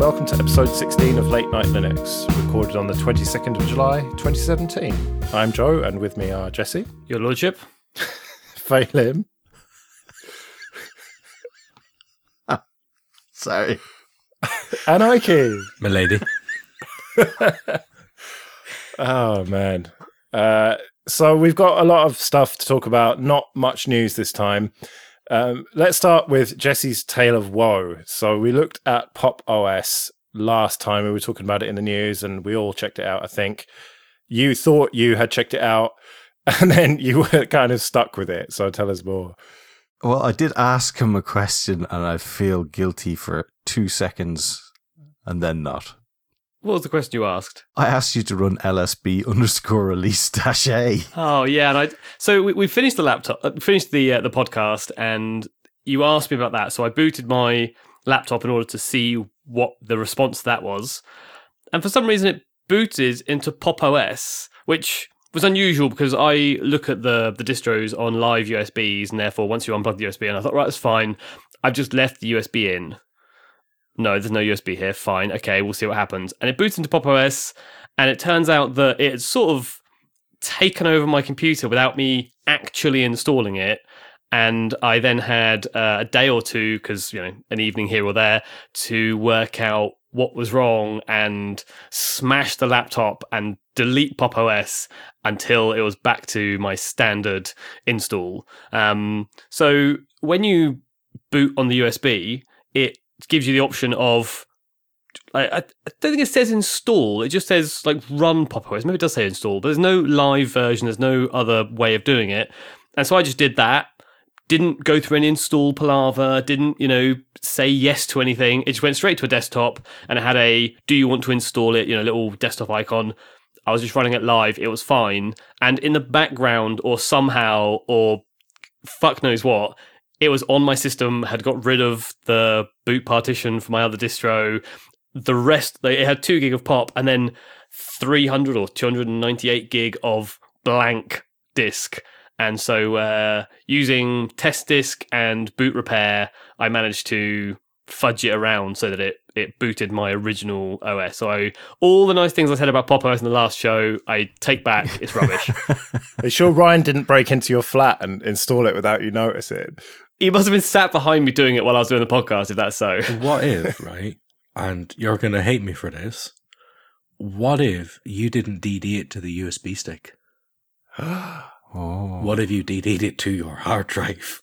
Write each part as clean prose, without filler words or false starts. and welcome to episode 16 of Late Night Linux, recorded on the 22nd of July, 2017. I'm Joe, and with me are Jesse. Your lordship. Phelim. Sorry. And Ike. Milady. Oh, man. So we've got a lot of stuff to talk about, not much news this time. Let's start with Jesse's tale of woe. So we looked at Pop!_OS last time. We were talking about it in the news, and we all checked it out, I think. You thought you had checked it out, and then you were kind of stuck with it. So tell us more. Well, I did ask him a question, and I feel guilty for 2 seconds, and then not. What was the question you asked? I asked you to run LSB_release-A. Oh, yeah. And So we finished the laptop, finished the podcast, and you asked me about that. So I booted my laptop in order to see what the response to that was. And for some reason, it booted into Pop!_OS, which was unusual because I look at the distros on live USBs, and therefore, once you unplug the USB, and I thought, right, that's fine. I've just left the USB in. No, there's no USB here. Fine. Okay, we'll see what happens. And it boots into Pop!_OS, and it turns out that it's sort of taken over my computer without me actually installing it. And I then had a day or two, because, you know, an evening here or there, to work out what was wrong and smash the laptop and delete Pop!_OS until it was back to my standard install. So when you boot on the USB, it gives you the option of, I don't think it says install, it just says like run Pop!_OS. Maybe it does say install, but there's no live version, there's no other way of doing it. And so I just did that, didn't go through any install palaver, didn't, you know, say yes to anything. It just went straight to a desktop, and it had a, do you want to install it, you know, little desktop icon. I was just running it live, it was fine. And in the background, or somehow, or fuck knows what, it was on my system, had got rid of the boot partition for my other distro. The rest, it had 2 gig of pop and then 300 or 298 gig of blank disk. And so using test disk and boot repair, I managed to fudge it around so that it booted my original OS. So all the nice things I said about Pop!_OS in the last show, I take back. It's rubbish. Are you sure Ryan didn't break into your flat and install it without you noticing? He must have been sat behind me doing it while I was doing the podcast, if that's so. What if, right, and you're going to hate me for this, what if you didn't DD it to the USB stick? Oh. What if you DD'd it to your hard drive?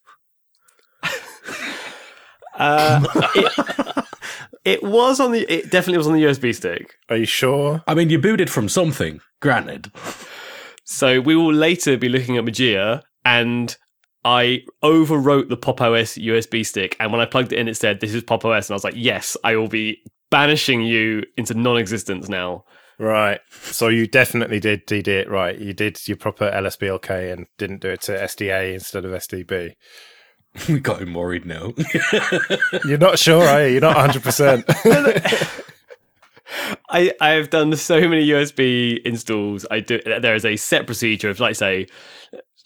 It was on the. It definitely was on the USB stick. Are you sure? I mean, you booted from something, granted. So we will later be looking at Mageia, and I overwrote the Pop!_OS USB stick. And when I plugged it in, it said, "This is Pop!_OS," and I was like, "Yes, I will be banishing you into non-existence now." Right. So you definitely did DD it right. You did your proper LSBLK and didn't do it to SDA instead of SDB. We got him worried now. You're not sure, are you? You're not 100%. I have done so many USB installs. I do. There is a set procedure of, like, say,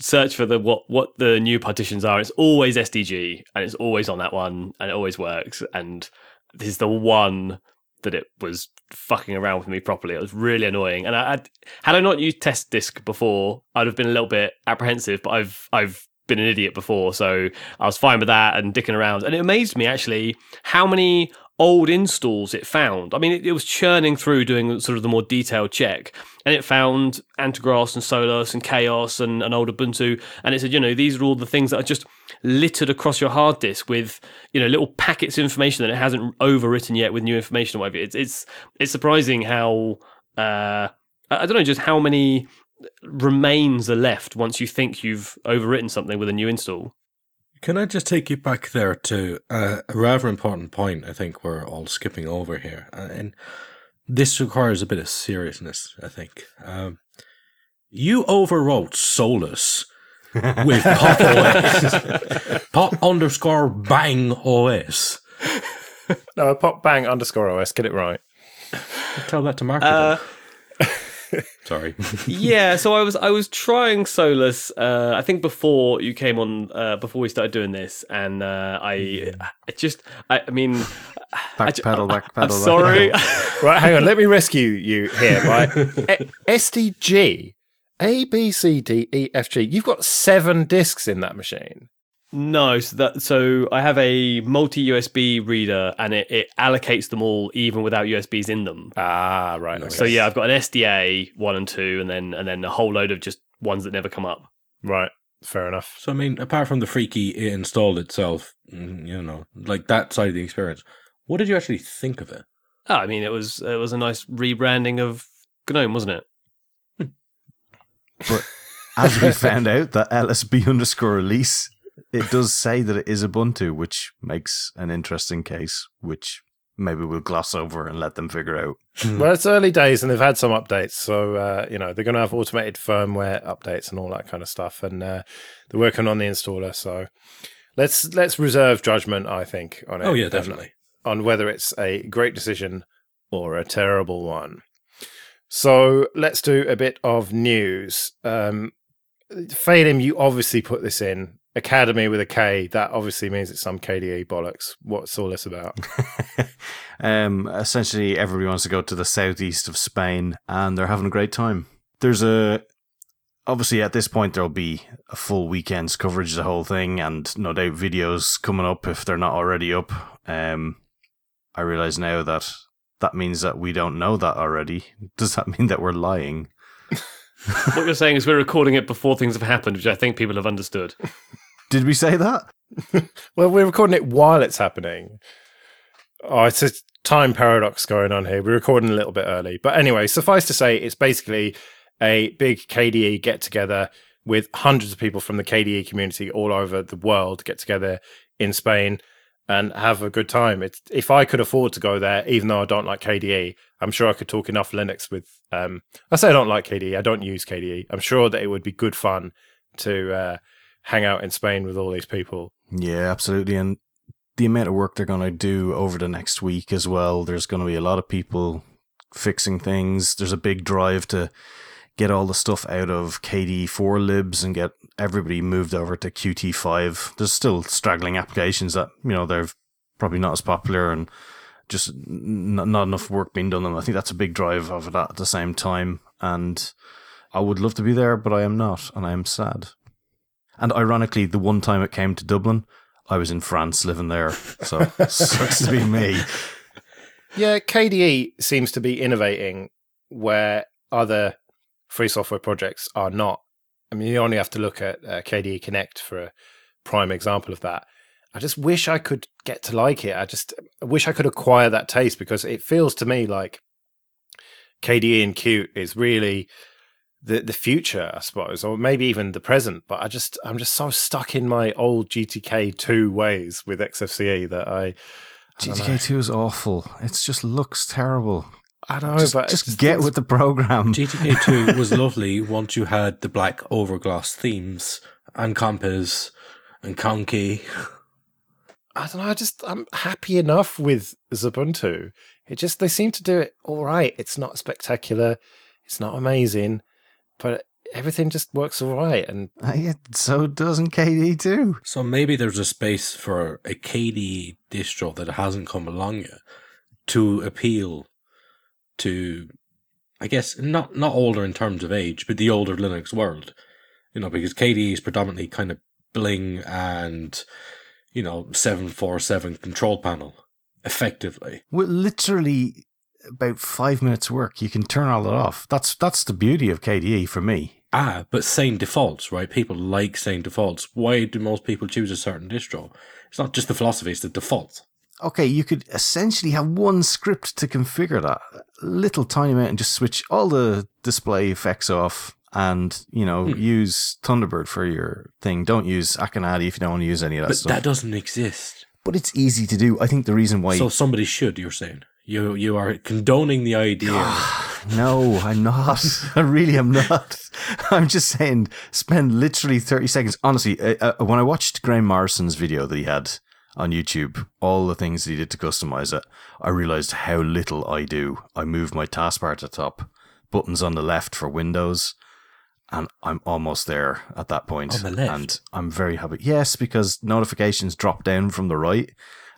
search for the what the new partitions are. It's always SDG, and it's always on that one, and it always works. And this is the one that it was fucking around with me properly. It was really annoying. And had I not used test disk before, I'd have been a little bit apprehensive. But I've been an idiot before, so I was fine with that and dicking around. And it amazed me, actually, how many old installs it found. I mean, it was churning through doing sort of the more detailed check, and it found Antigrass and Solus and Chaos and old Ubuntu, and it said, you know, these are all the things that are just littered across your hard disk with, you know, little packets of information that it hasn't overwritten yet with new information or whatever. It's surprising how I don't know, just how many remains are left once you think you've overwritten something with a new install. Can I just take you back there to a rather important point I think we're all skipping over here? And this requires a bit of seriousness, I think. You overwrote Solus with Pop!_OS. Pop_bang_OS. No, Pop!_bang_OS. Get it right. Tell that to Mark. Sorry. Yeah, so I was trying Solus. I think before you came on, before we started doing this, and I mean, backpedal. I'm sorry. Right, hang on. Let me rescue you here. Right, SDG, A, B, C, D, E, F, G. You've got 7 disks in that machine. No, so I have a multi-USB reader, and it allocates them all, even without USBs in them. Ah, right. Nice. So yeah, I've got an SDA 1 and 2, and then a whole load of just ones that never come up. Right, fair enough. So I mean, apart from the freaky it installed itself, you know, like that side of the experience, what did you actually think of it? Oh, I mean, it was a nice rebranding of GNOME, wasn't it? But as we found out, that LSB_release. It does say that it is Ubuntu, which makes an interesting case, which maybe we'll gloss over and let them figure out. Well, it's early days and they've had some updates. So, you know, they're going to have automated firmware updates and all that kind of stuff. And they're working on the installer. So let's reserve judgment, I think, on it. Oh, yeah, definitely. On whether it's a great decision or a terrible one. So let's do a bit of news. Phelim, you obviously put this in. Academy with a K, that obviously means it's some KDE bollocks. What's all this about? Essentially, everybody wants to go to the southeast of Spain, and they're having a great time. Obviously, at this point, there'll be a full weekend's coverage of the whole thing, and no doubt videos coming up if they're not already up. I realise now that means that we don't know that already. Does that mean that we're lying? What you're saying is we're recording it before things have happened, which I think people have understood. Did we say that? Well, we're recording it while it's happening. Oh, it's a time paradox going on here. We're recording a little bit early. But anyway, suffice to say, it's basically a big KDE get-together with hundreds of people from the KDE community all over the world get together in Spain and have a good time. It's, if I could afford to go there, even though I don't like KDE, I'm sure I could talk enough Linux with... I say I don't like KDE, I don't use KDE. I'm sure that it would be good fun to hang out in Spain with all these people. Yeah, absolutely. And the amount of work they're going to do over the next week as well, there's going to be a lot of people fixing things. There's a big drive to get all the stuff out of KDE4 libs and get everybody moved over to Qt5. There's still straggling applications that, you know, they're probably not as popular and just not enough work being done on them. I think that's a big drive of that at the same time. And I would love to be there, but I am not, and I am sad. And ironically, the one time it came to Dublin, I was in France living there. So sucks to be me. Yeah, KDE seems to be innovating where other free software projects are not. I mean, you only have to look at KDE Connect for a prime example of that. I just wish I could get to like it. I wish I could acquire that taste, because it feels to me like KDE and Qt is really the future, I suppose, or maybe even the present. But I'm just so stuck in my old GTK2 ways with Xfce that I GTK2 is awful. It just looks terrible. I don't know, but just get with the program. GTK2 was lovely once you had the black overgloss themes and Compass and Conky. I don't know, I'm happy enough with Xubuntu. They seem to do it all right. It's not spectacular, it's not amazing, but everything just works all right. And so doesn't KDE too. So maybe there's a space for a KDE distro that hasn't come along yet to appeal to, I guess, not older in terms of age, but the older Linux world. You know, because KDE is predominantly kind of bling and... you know, 747 control panel, effectively. With literally about 5 minutes work, you can turn all that off. That's the beauty of KDE for me. Ah, but same defaults, right? People like same defaults. Why do most people choose a certain distro? It's not just the philosophy, it's the default. Okay, you could essentially have one script to configure that. A little tiny amount and just switch all the display effects off. And, you know, use Thunderbird for your thing. Don't use Akinadi if you don't want to use any of that stuff. But that doesn't exist. But it's easy to do. I think the reason why... So somebody should, you're saying. You are condoning the idea. No, I'm not. I really am not. I'm just saying, spend literally 30 seconds. Honestly, when I watched Graham Morrison's video that he had on YouTube, all the things that he did to customize it, I realized how little I do. I move my taskbar to the top. buttons on the left for Windows, and I'm almost there at that point. On the left? And I'm very happy. Yes, because notifications drop down from the right,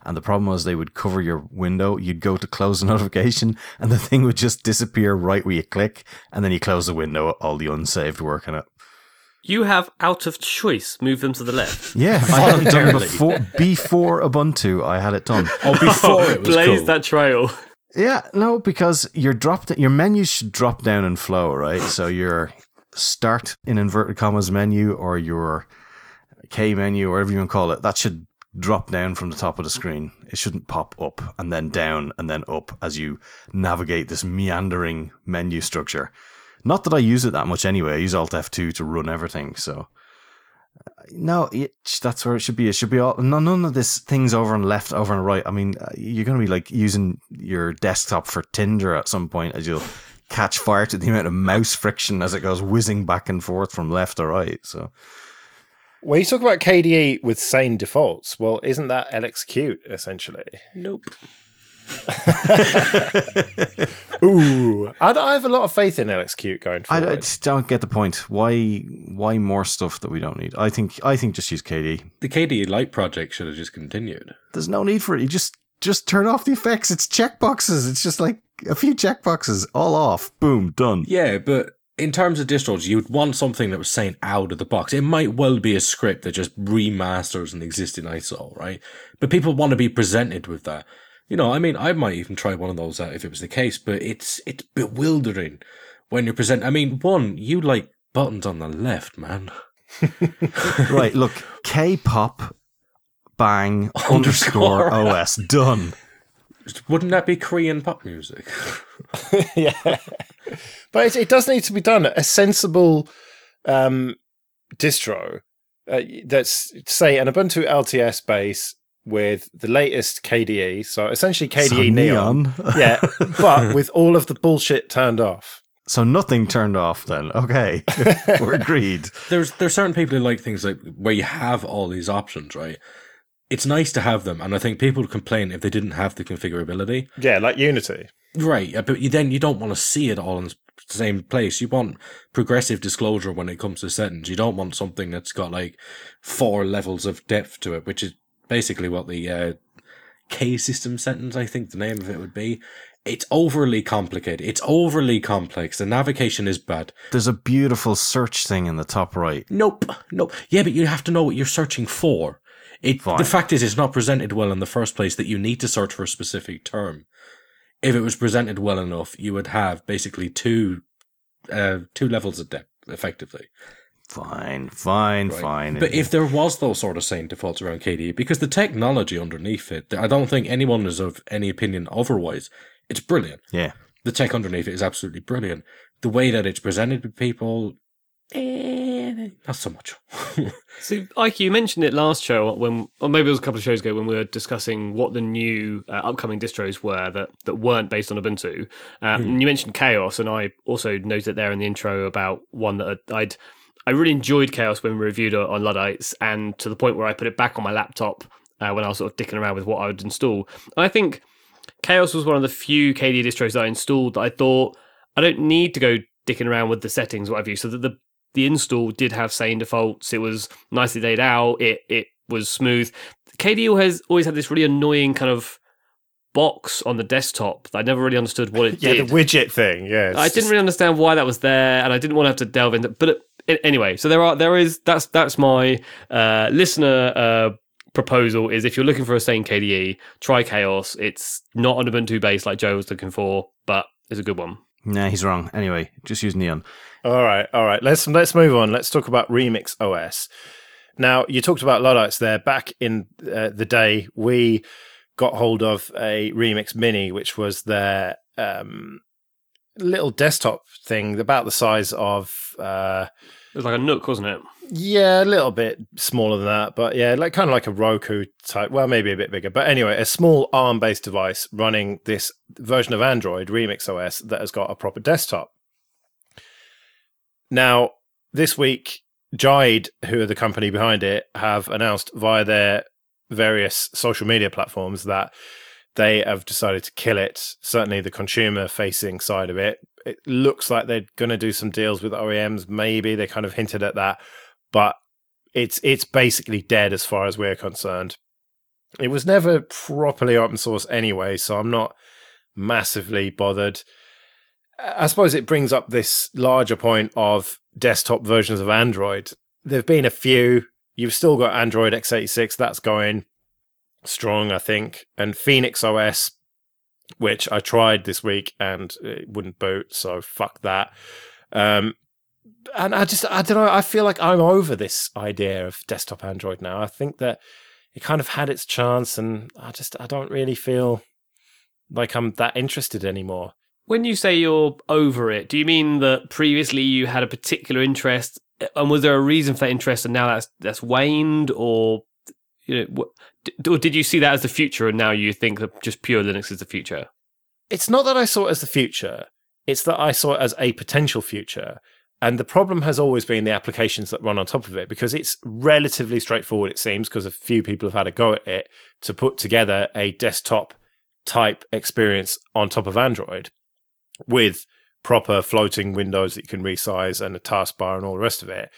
and the problem was they would cover your window. You'd go to close a notification, and the thing would just disappear right where you click, and then you close the window, all the unsaved work in it. You have, out of choice, moved them to the left. Yeah, I had it done before Ubuntu. I had it done. Oh, before it was Blaze cool. That trail. Yeah, no, because your menus should drop down in flow, right? So your start in inverted commas menu or your K menu, or whatever you want to call it, that should drop down from the top of the screen. It shouldn't pop up and then down and then up as you navigate this meandering menu structure. Not that I use it that much anyway. I use Alt F2 to run everything. So no, that's where it should be. It should be all none of this things over and left, over and right. I mean, you're going to be like using your desktop for Tinder at some point, as you'll catch fire to the amount of mouse friction as it goes whizzing back and forth from left to right. So when you talk about KDE with sane defaults, well, isn't that LXQt essentially? Nope. Ooh, I have a lot of faith in LXQt going forward. I don't get the point. Why more stuff that we don't need? I think just use KDE. The KDE Lite project should have just continued. There's no need for it. You just turn off the effects. It's checkboxes. It's just like a few checkboxes, all off. Boom, done. Yeah, but in terms of distros, you'd want something that was saying out of the box. It might well be a script that just remasters an existing ISO, right? But people want to be presented with that. You know, I mean, I might even try one of those out if it was the case, but it's bewildering when you're presenting. I mean, you like buttons on the left, man. Right, look, K-pop, bang, underscore OS, done. Wouldn't that be Korean pop music? Yeah. But it does need to be done. A sensible distro that's, say, an Ubuntu LTS base, with the latest KDE, so essentially KDE Neon. Yeah, but with all of the bullshit turned off. So nothing turned off then, okay. We're agreed. There's certain people who like things like where you have all these options, right? It's nice to have them, and I think people would complain if they didn't have the configurability. Yeah, like Unity. Right, but then you don't want to see it all in the same place. You want progressive disclosure when it comes to settings. You don't want something that's got like 4 levels of depth to it, which is basically what the K system sentence, I think the name of it would be. It's overly complicated. It's overly complex. The navigation is bad. There's a beautiful search thing in the top right. Nope. Yeah, but you have to know what you're searching for. The fact is, it's not presented well in the first place that you need to search for a specific term. If it was presented well enough, you would have basically two levels of depth, effectively. Fine. But if there was those sort of sane defaults around KDE, because the technology underneath it, I don't think anyone is of any opinion otherwise. It's brilliant. Yeah. The tech underneath it is absolutely brilliant. The way that it's presented to people, not so much. So, Ike, you mentioned it last show, or maybe it was a couple of shows ago, when we were discussing what the new upcoming distros were that weren't based on Ubuntu. And you mentioned Chaos, and I also noted there in the intro about one that I really enjoyed Chaos when we reviewed it on Luddites, and to the point where I put it back on my laptop when I was sort of dicking around with what I would install. And I think Chaos was one of the few KDE distros that I installed that I thought, I don't need to go dicking around with the settings, what have you. So that the install did have sane defaults. It was nicely laid out. It was smooth. KDE has always had this really annoying kind of box on the desktop that I never really understood what it did. Yeah, the widget thing, yeah. I didn't really understand why that was there, and I didn't want to have to delve into it. But anyway, so that's my listener proposal is, if you're looking for a sane KDE, try Chaos. It's not an Ubuntu base like Joe was looking for, but it's a good one. Nah, he's wrong. Anyway, just use Neon. All right. Let's move on. Let's talk about Remix OS. Now, you talked about Luddites there. Back in the day, we got hold of a Remix Mini, which was their little desktop thing about the size of it was like a Nook, wasn't it? Yeah, a little bit smaller than that, but yeah, like kind of like a Roku type, well, maybe a bit bigger, but anyway, a small ARM-based device running this version of Android, Remix OS, that has got a proper desktop. Now, this week, Jide, who are the company behind it, have announced via their various social media platforms that they have decided to kill it, certainly the consumer-facing side of it, it looks like they're going to do some deals with OEMs. Maybe they kind of hinted at that, but it's basically dead as far as we're concerned. It was never properly open source anyway, so I'm not massively bothered. I suppose it brings up this larger point of desktop versions of Android. There've been a few. You've still got Android x86. That's going strong, I think. And Phoenix OS, which I tried this week and it wouldn't boot, so fuck that. And I don't know. I feel like I'm over this idea of desktop Android now. I think that it kind of had its chance, and I don't really feel like I'm that interested anymore. When you say you're over it, do you mean that previously you had a particular interest, and was there a reason for that interest, and now that's waned, or you know, or did you see that as the future, and now you think that just pure Linux is the future? It's not that I saw it as the future; it's that I saw it as a potential future. And the problem has always been the applications that run on top of it, because it's relatively straightforward, it seems, because a few people have had a go at it, to put together a desktop-type experience on top of Android with proper floating windows that you can resize and a taskbar and all the rest of it.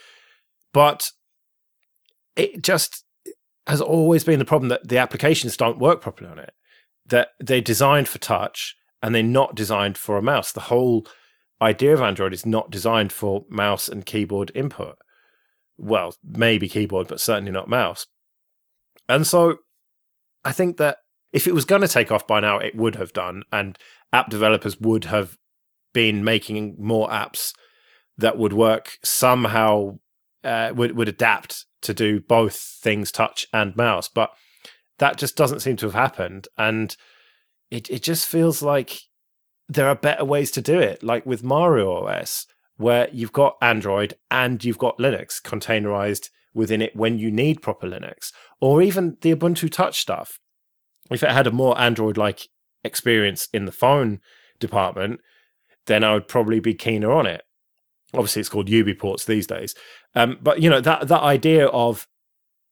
But it just has always been the problem that the applications don't work properly on it, that they're designed for touch and they're not designed for a mouse. The whole idea of Android is not designed for mouse and keyboard input. Well, maybe keyboard, but certainly not mouse. And so I think that if it was going to take off by now, it would have done, and app developers would have been making more apps that would work somehow, would adapt to do both things, touch and mouse. But that just doesn't seem to have happened, and it just feels like there are better ways to do it, like with Mario OS, where you've got Android and you've got Linux containerized within it when you need proper Linux, or even the Ubuntu Touch stuff. If it had a more Android-like experience in the phone department, then I would probably be keener on it. Obviously, it's called UBports these days. But, you know, that idea of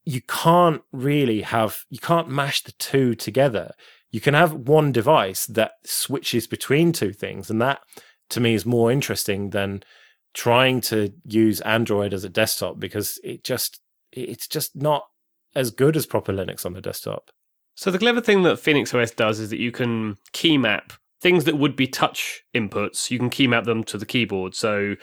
you can't mash the two together. You can have one device that switches between two things, and that, to me, is more interesting than trying to use Android as a desktop, because it's just not as good as proper Linux on the desktop. So the clever thing that Phoenix OS does is that you can key map things that would be touch inputs. You can key map them to the keyboard. So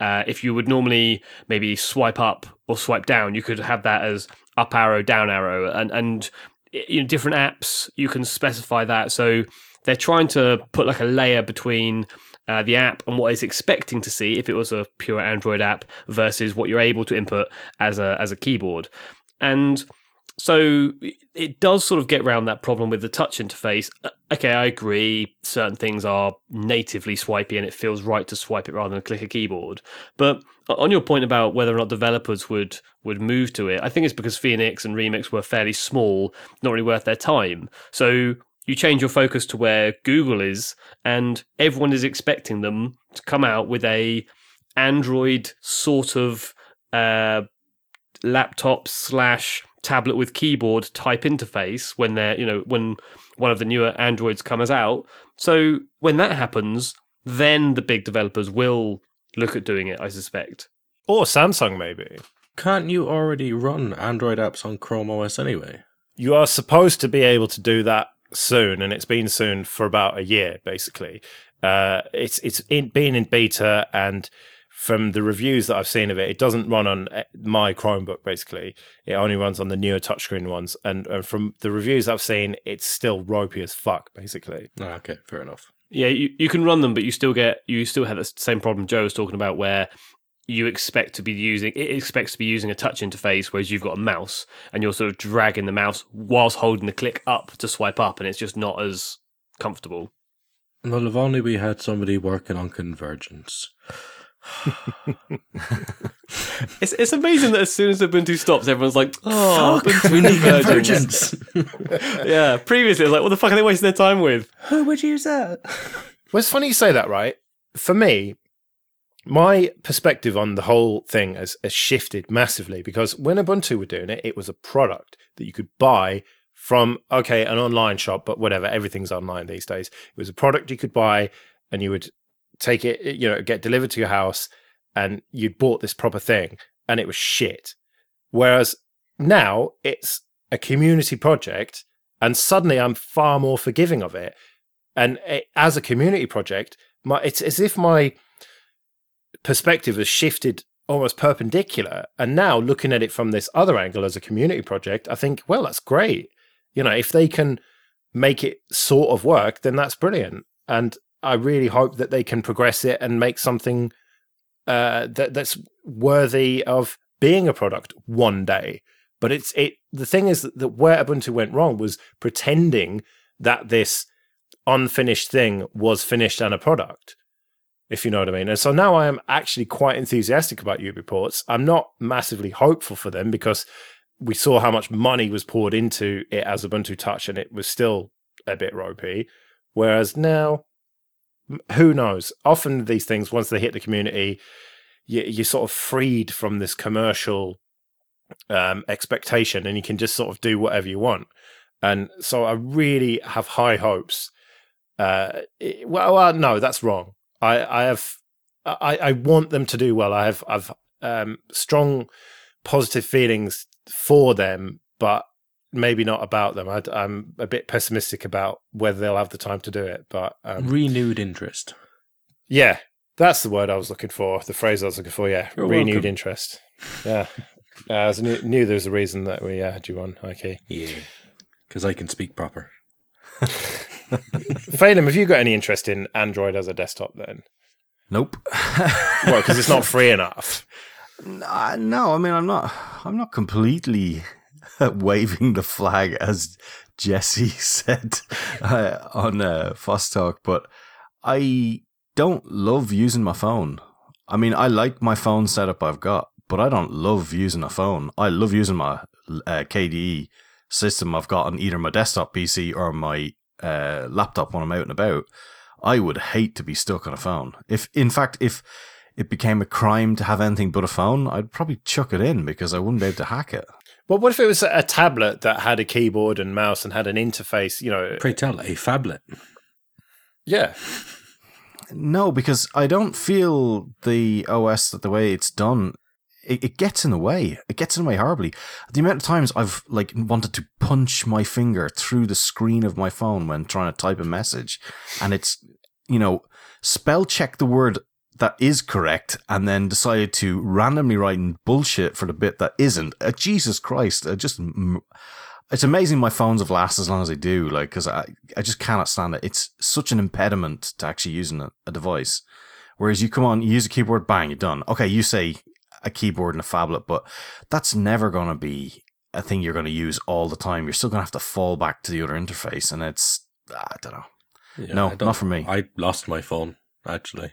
if you would normally maybe swipe up or swipe down, you could have that as up arrow, down arrow, and you know, different apps, you can specify that. So they're trying to put like a layer between the app and what it's expecting to see if it was a pure Android app versus what you're able to input as a keyboard. And so it does sort of get around that problem with the touch interface. Okay, I agree, certain things are natively swipey and it feels right to swipe it rather than click a keyboard. But on your point about whether or not developers would move to it, I think it's because Phoenix and Remix were fairly small, not really worth their time. So you change your focus to where Google is, and everyone is expecting them to come out with a Android sort of laptop / tablet with keyboard type interface when they're, you know, when one of the newer Androids comes out. So when that happens, then the big developers will look at doing it, I suspect. Or Samsung, maybe. Can't you already run Android apps on Chrome OS anyway? You are supposed to be able to do that soon, and it's been soon for about a year, basically. It's been in beta, and from the reviews that I've seen of it, it doesn't run on my Chromebook, basically. It only runs on the newer touchscreen ones. And from the reviews I've seen, it's still ropey as fuck, basically. Oh, okay, fair enough. Yeah, you can run them, but you still have the same problem Joe was talking about, where it expects to be using a touch interface, whereas you've got a mouse and you're sort of dragging the mouse whilst holding the click up to swipe up, and it's just not as comfortable. Well, if only we had somebody working on convergence. It's amazing that as soon as Ubuntu stops, everyone's like, oh, fuck, we need convergence. Yeah, previously I was like, what the fuck are they wasting their time with? Who would use that? Well, it's funny you say that, right? For me, my perspective on the whole thing has shifted massively, because when Ubuntu were doing it, it was a product that you could buy from, okay, an online shop, but whatever, everything's online these days. It was a product you could buy and you would take it, you know, get delivered to your house, and you'd bought this proper thing, and it was shit. Whereas now it's a community project, and suddenly I'm far more forgiving of it. And it, as a community project, it's as if my perspective has shifted almost perpendicular. And now looking at it from this other angle as a community project, I think, well, that's great. You know, if they can make it sort of work, then that's brilliant. And I really hope that they can progress it and make something that's worthy of being a product one day. But the thing is that where Ubuntu went wrong was pretending that this unfinished thing was finished and a product, if you know what I mean. And so now I am actually quite enthusiastic about UB ports. I'm not massively hopeful for them because we saw how much money was poured into it as Ubuntu Touch, and it was still a bit ropey. Whereas now, who knows? Often these things, once they hit the community, you're sort of freed from this commercial expectation, and you can just sort of do whatever you want. And so I really have high hopes. No, that's wrong. I want them to do well. I've strong positive feelings for them, but maybe not about them. I'm a bit pessimistic about whether they'll have the time to do it. But renewed interest. Yeah, that's the word I was looking for. The phrase I was looking for. Yeah, you're renewed welcome. Interest. Yeah, I knew there was a reason that we had you on, Ikey. Yeah, because I can speak proper. Phelim, have you got any interest in Android as a desktop then? Nope. Well, because it's not free enough. No, I mean, I'm not completely waving the flag, as Jesse said on Foss Talk, but I don't love using my phone. I mean, I like my phone setup I've got, but I don't love using a phone. I love using my KDE system I've got on either my desktop PC or my laptop when I'm out and about. I would hate to be stuck on a phone. If it became a crime to have anything but a phone, I'd probably chuck it in because I wouldn't be able to hack it. Well, what if it was a tablet that had a keyboard and mouse and had an interface, you know? Pray tell, a phablet. Yeah. No, because I don't feel the OS that the way it's done, it gets in the way. It gets in the way horribly. The amount of times I've wanted to punch my finger through the screen of my phone when trying to type a message, and it's, you know, spell check the word that is correct and then decided to randomly write bullshit for the bit that isn't. Jesus Christ. It's amazing my phones have lasted as long as they do, because I just cannot stand it. It's such an impediment to actually using a device. Whereas you come on, you use a keyboard, bang, you're done. Okay, you say a keyboard and a phablet, but that's never going to be a thing you're going to use all the time. You're still going to have to fall back to the other interface, and it's, I don't know. Yeah, not for me. I lost my phone, actually.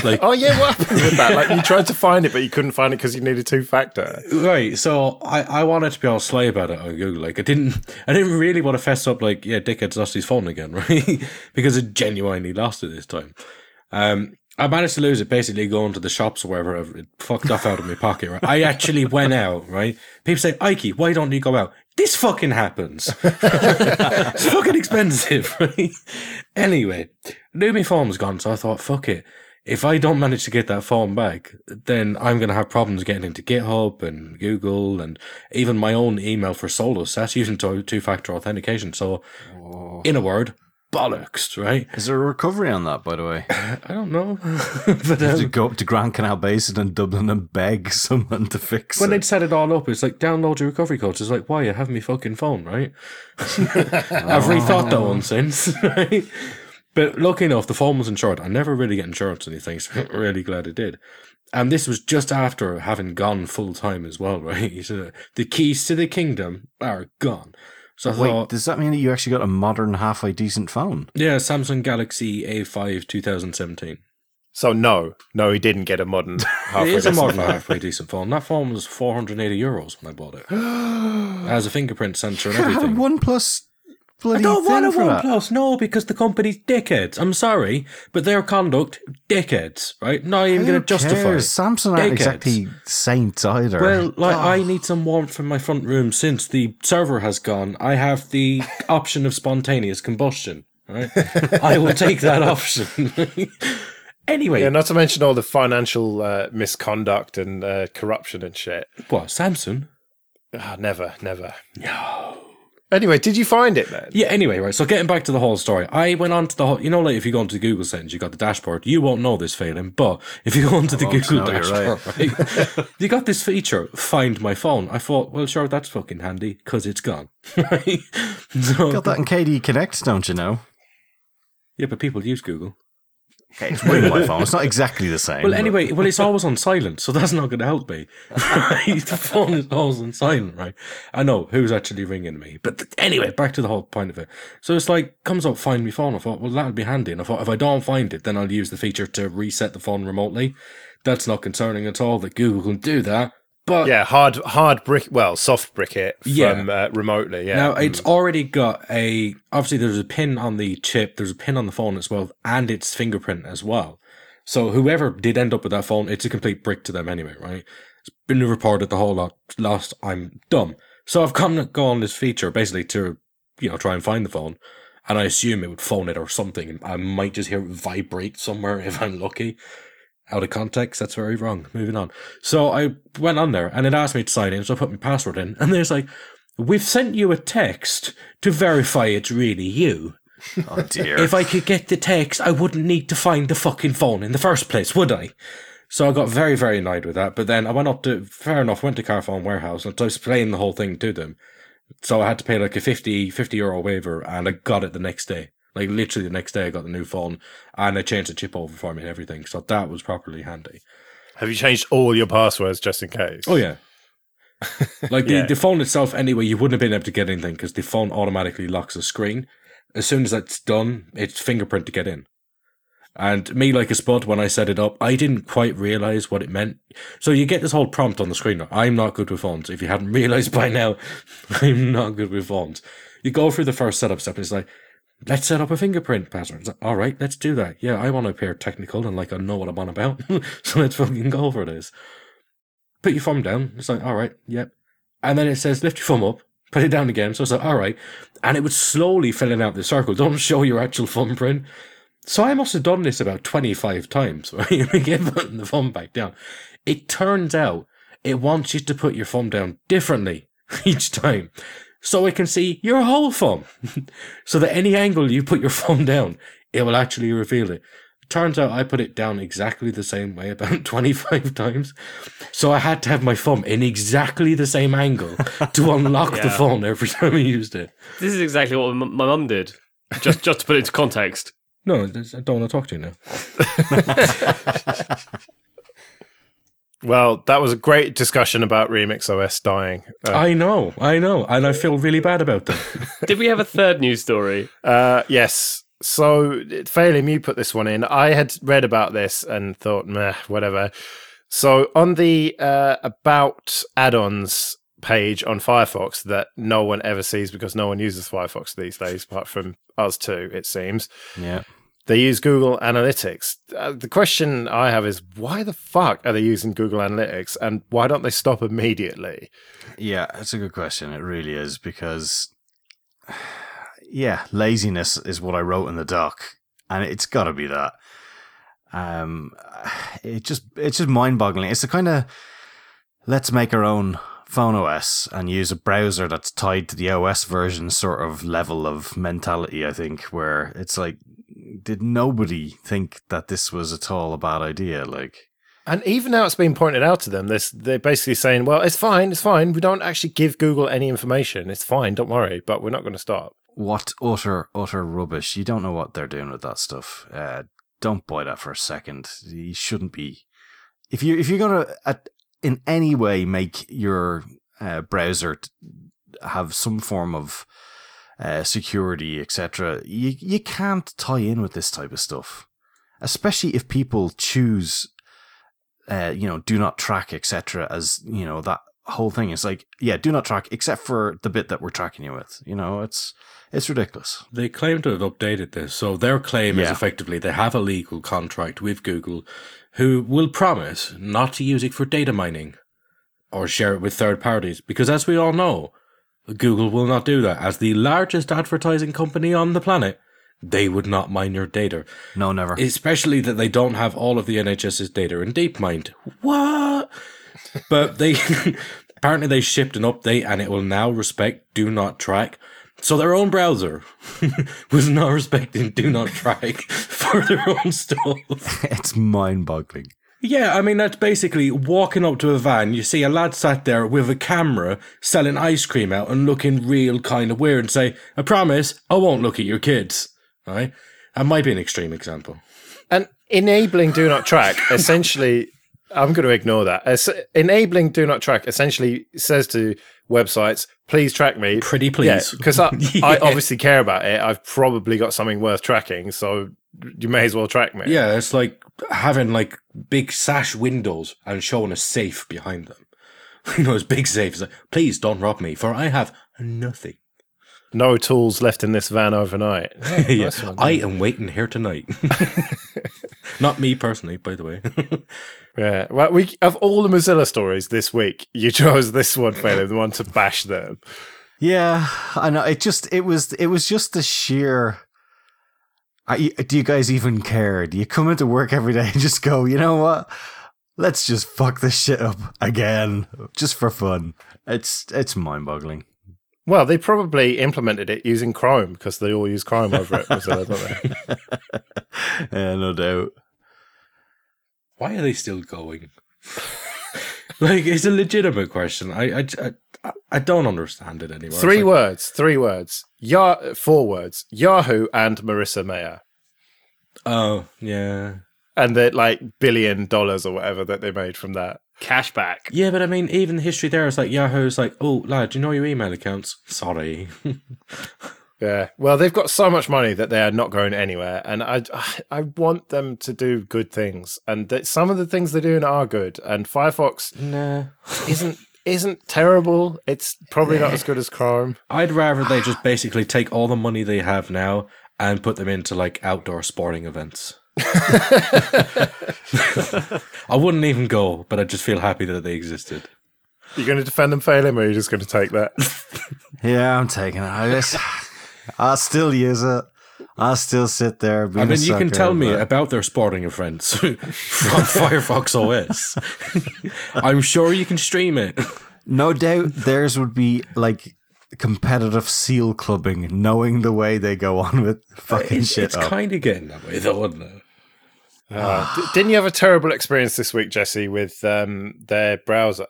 Oh yeah, what happened with that? You tried to find it, but you couldn't find it because you needed two-factor. Right. So I wanted to be all sly about it on Google. I didn't really want to fess up dickhead's lost his phone again, right? Because it genuinely lost it this time. I managed to lose it basically going to the shops or wherever. It fucked off out of my pocket, right? I actually went out, right? People say, Ikey, why don't you go out? This fucking happens. It's fucking expensive, right? Anyway, knew my phone was gone, so I thought, fuck it. If I don't manage to get that phone back, then I'm going to have problems getting into GitHub and Google and even my own email for Solus. That's using two-factor authentication. So, in a word, bollocks, right? Is there a recovery on that, by the way? I don't know. But, you have to go up to Grand Canal Basin and Dublin and beg someone to fix it. When they'd set it all up, it's download your recovery codes. It's why you have me fucking phone, right? I've rethought that one since, right? But lucky enough, the phone was insured. I never really get insurance on these things. So really glad I did. And this was just after having gone full-time as well, right? So the keys to the kingdom are gone. So wait, does that mean that you actually got a modern, halfway decent phone? Yeah, Samsung Galaxy A5 2017. So no, he didn't get a modern, halfway decent phone. It is a modern, halfway decent phone. That phone was €480 when I bought it. It has a fingerprint sensor and everything. OnePlus bloody thing. I don't want a OnePlus, no, because the company's dickheads. I'm sorry, but their conduct, dickheads, right? Not even going to justify it. Samsung aren't exactly saints either. Well, I need some warmth from my front room since the server has gone. I have the option of spontaneous combustion, right? I will take that option. Anyway. Yeah, not to mention all the financial misconduct and corruption and shit. What, Samsung? Oh, never. No. Anyway, did you find it then? Yeah, anyway, right. So getting back to the whole story, I went on to the whole... You know, like, if you go into the Google settings, you got the dashboard. You won't know this, Phelan, but if you go onto the Google dashboard, right, you got this feature, Find My Phone. I thought, well, sure, that's fucking handy, because it's gone. Right? So, you got that in KDE Connect, don't you know? Yeah, but people use Google. Okay, it's with my phone. It's not exactly the same. Well, anyway, well, it's always on silent, so that's not going to help me. Right? The phone is always on silent, right? I know who's actually ringing me. But anyway, back to the whole point of it. So it's like, comes up, Find My Phone. I thought, well, that would be handy. And I thought, if I don't find it, then I'll use the feature to reset the phone remotely. That's not concerning at all that Google can do that. But yeah, hard brick, well, soft brick it from remotely. Yeah. Now it's already got a. Obviously, there's a pin on the chip. There's a pin on the phone as well, and its fingerprint as well. So whoever did end up with that phone, it's a complete brick to them anyway, right? It's been reported the whole lot. Lost. I'm dumb. So I've gone on this feature basically to, you know, try and find the phone, and I assume it would phone it or something. I might just hear it vibrate somewhere if I'm lucky. Out of context, that's very wrong. Moving on. So I went on there, and it asked me to sign in, so I put my password in, and there's like, we've sent you a text to verify it's really you. Oh, dear. If I could get the text, I wouldn't need to find the fucking phone in the first place, would I? So I got very, very annoyed with that, but then I went up to, fair enough, went to Carphone Warehouse, and I was explaining the whole thing to them. So I had to pay like a 50 euro waiver, and I got it the next day. Like, literally the next day I got the new phone, and they changed the chip over for me and everything. So that was properly handy. Have you changed all your passwords just in case? Oh, yeah. Like, yeah. The phone itself, anyway, you wouldn't have been able to get anything because the phone automatically locks the screen. As soon as that's done, it's fingerprint to get in. And me, like a spud, when I set it up, I didn't quite realise what it meant. So you get this whole prompt on the screen. I'm not good with phones. If you haven't realised by now, I'm not good with phones. You go through the first setup step, and it's like, let's set up a fingerprint pattern. Like, all right, let's do that. Yeah, I want to appear technical and like I know what I'm on about, so let's fucking go for this. Put your thumb down. It's like, all right, yep. And then it says, lift your thumb up, put it down again. So it's like, all right. And it was slowly filling out the circle. Don't show your actual thumbprint. So I must have done this about 25 times, right? Again, putting the thumb back down. It turns out it wants you to put your thumb down differently each time, so it can see your whole thumb. So that any angle you put your thumb down, it will actually reveal it. Turns out I put it down exactly the same way about 25 times. So I had to have my thumb in exactly the same angle to unlock the phone every time I used it. This is exactly what my mum did, just to put it into context. No, I don't want to talk to you now. Well, that was a great discussion about Remix OS dying. I know, and I feel really bad about that. Did we have a third news story? Yes. So, Phelim, you put this one in. I had read about this and thought, meh, whatever. So, on the About Add-ons page on Firefox that no one ever sees because no one uses Firefox these days, apart from us two, it seems. Yeah. They use Google Analytics. The question I have is, why the fuck are they using Google Analytics, and why don't they stop immediately? Yeah, that's a good question. It really is, because, yeah, laziness is what I wrote in the doc, and it's got to be that. It's just mind-boggling. It's the kind of, let's make our own phone OS and use a browser that's tied to the OS version sort of level of mentality, I think, where it's like, did nobody think that this was at all a bad idea? Like, and even now it's been pointed out to them, they're basically saying, well, it's fine. We don't actually give Google any information. It's fine, don't worry, but we're not going to stop. What utter rubbish. You don't know what they're doing with that stuff. Don't buy that for a second. You shouldn't be. If you're going to in any way make your browser have some form of security, etc., you can't tie in with this type of stuff, especially if people choose, do not track, etc., as, you know, that whole thing. It's like, yeah, do not track, except for the bit that we're tracking you with. You know, it's ridiculous. They claim to have updated this, so their claim is effectively they have a legal contract with Google who will promise not to use it for data mining or share it with third parties, because as we all know, Google will not do that. As the largest advertising company on the planet, they would not mine your data. No, never. Especially that they don't have all of the NHS's data in DeepMind. What? But they apparently they shipped an update and it will now respect Do Not Track. So their own browser was not respecting Do Not Track for their own stuff. It's mind-boggling. Yeah, I mean, that's basically walking up to a van, you see a lad sat there with a camera selling ice cream out and looking real kind of weird and say, I promise, I won't look at your kids. All right? That might be an extreme example. And enabling Do Not Track, essentially, I'm going to ignore that. Enabling Do Not Track essentially says to websites, please track me. Pretty please. Because yeah. I obviously care about it. I've probably got something worth tracking, so you may as well track me. Yeah, it's like having like big sash windows and showing a safe behind them. You know, it's big safes. Like, please don't rob me, for I have nothing. No tools left in this van overnight. Oh, yeah. Nice one, I am waiting here tonight. Not me personally, by the way. Yeah. Well, of all the Mozilla stories this week, you chose this one, Phelan, the one to bash them. Yeah, I know. It was just the sheer. Do you guys even care? Do you come into work every day and just go, you know what? Let's just fuck this shit up again, just for fun. It's mind-boggling. Well, they probably implemented it using Chrome because they all use Chrome over at Mozilla, don't they? Yeah, no doubt. Why are they still going? Like, it's a legitimate question. I don't understand it anymore. Three words. Four words. Yahoo and Marissa Mayer. Oh, yeah. And the $billion or whatever that they made from that. Cashback. Yeah, but I mean, even the history there is like Yahoo's like, oh, lad, do you know your email accounts? Sorry. Yeah. Well, they've got so much money that they are not going anywhere. And I want them to do good things. And some of the things they're doing are good. And Firefox isn't terrible. It's probably not as good as Chrome. I'd rather they just basically take all the money they have now and put them into like outdoor sporting events. I wouldn't even go, but I just feel happy that they existed. You're going to defend them, Phelan, or are you just going to take that? Yeah, I'm taking it. I'll still use it. I'll still sit there. I mean, you can tell me about their sporting events from Firefox OS. I'm sure you can stream it. No doubt theirs would be like competitive seal clubbing, knowing the way they go on with fucking shit. It's kind of getting that way, though, isn't it? Didn't you have a terrible experience this week, Jesse, with their browser?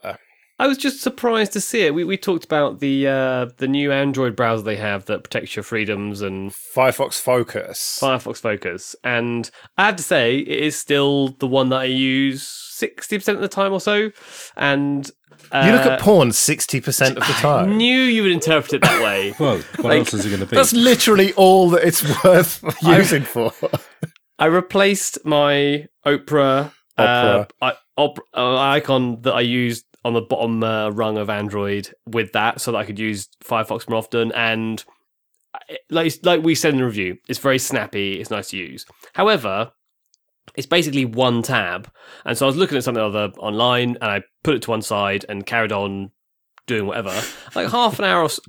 I was just surprised to see it. We talked about the new Android browser they have that protects your freedoms and Firefox Focus. And I have to say, it is still the one that I use 60% of the time or so. And you look at porn 60% of the time. I knew you would interpret it that way. Well, what else is it going to be? That's literally all that it's worth using for. I replaced my Opera icon that I used on the bottom rung of Android with that, so that I could use Firefox more often. And like we said in the review, it's very snappy. It's nice to use. However, it's basically one tab. And so I was looking at something or other online, and I put it to one side and carried on doing whatever. Like half an hour or so.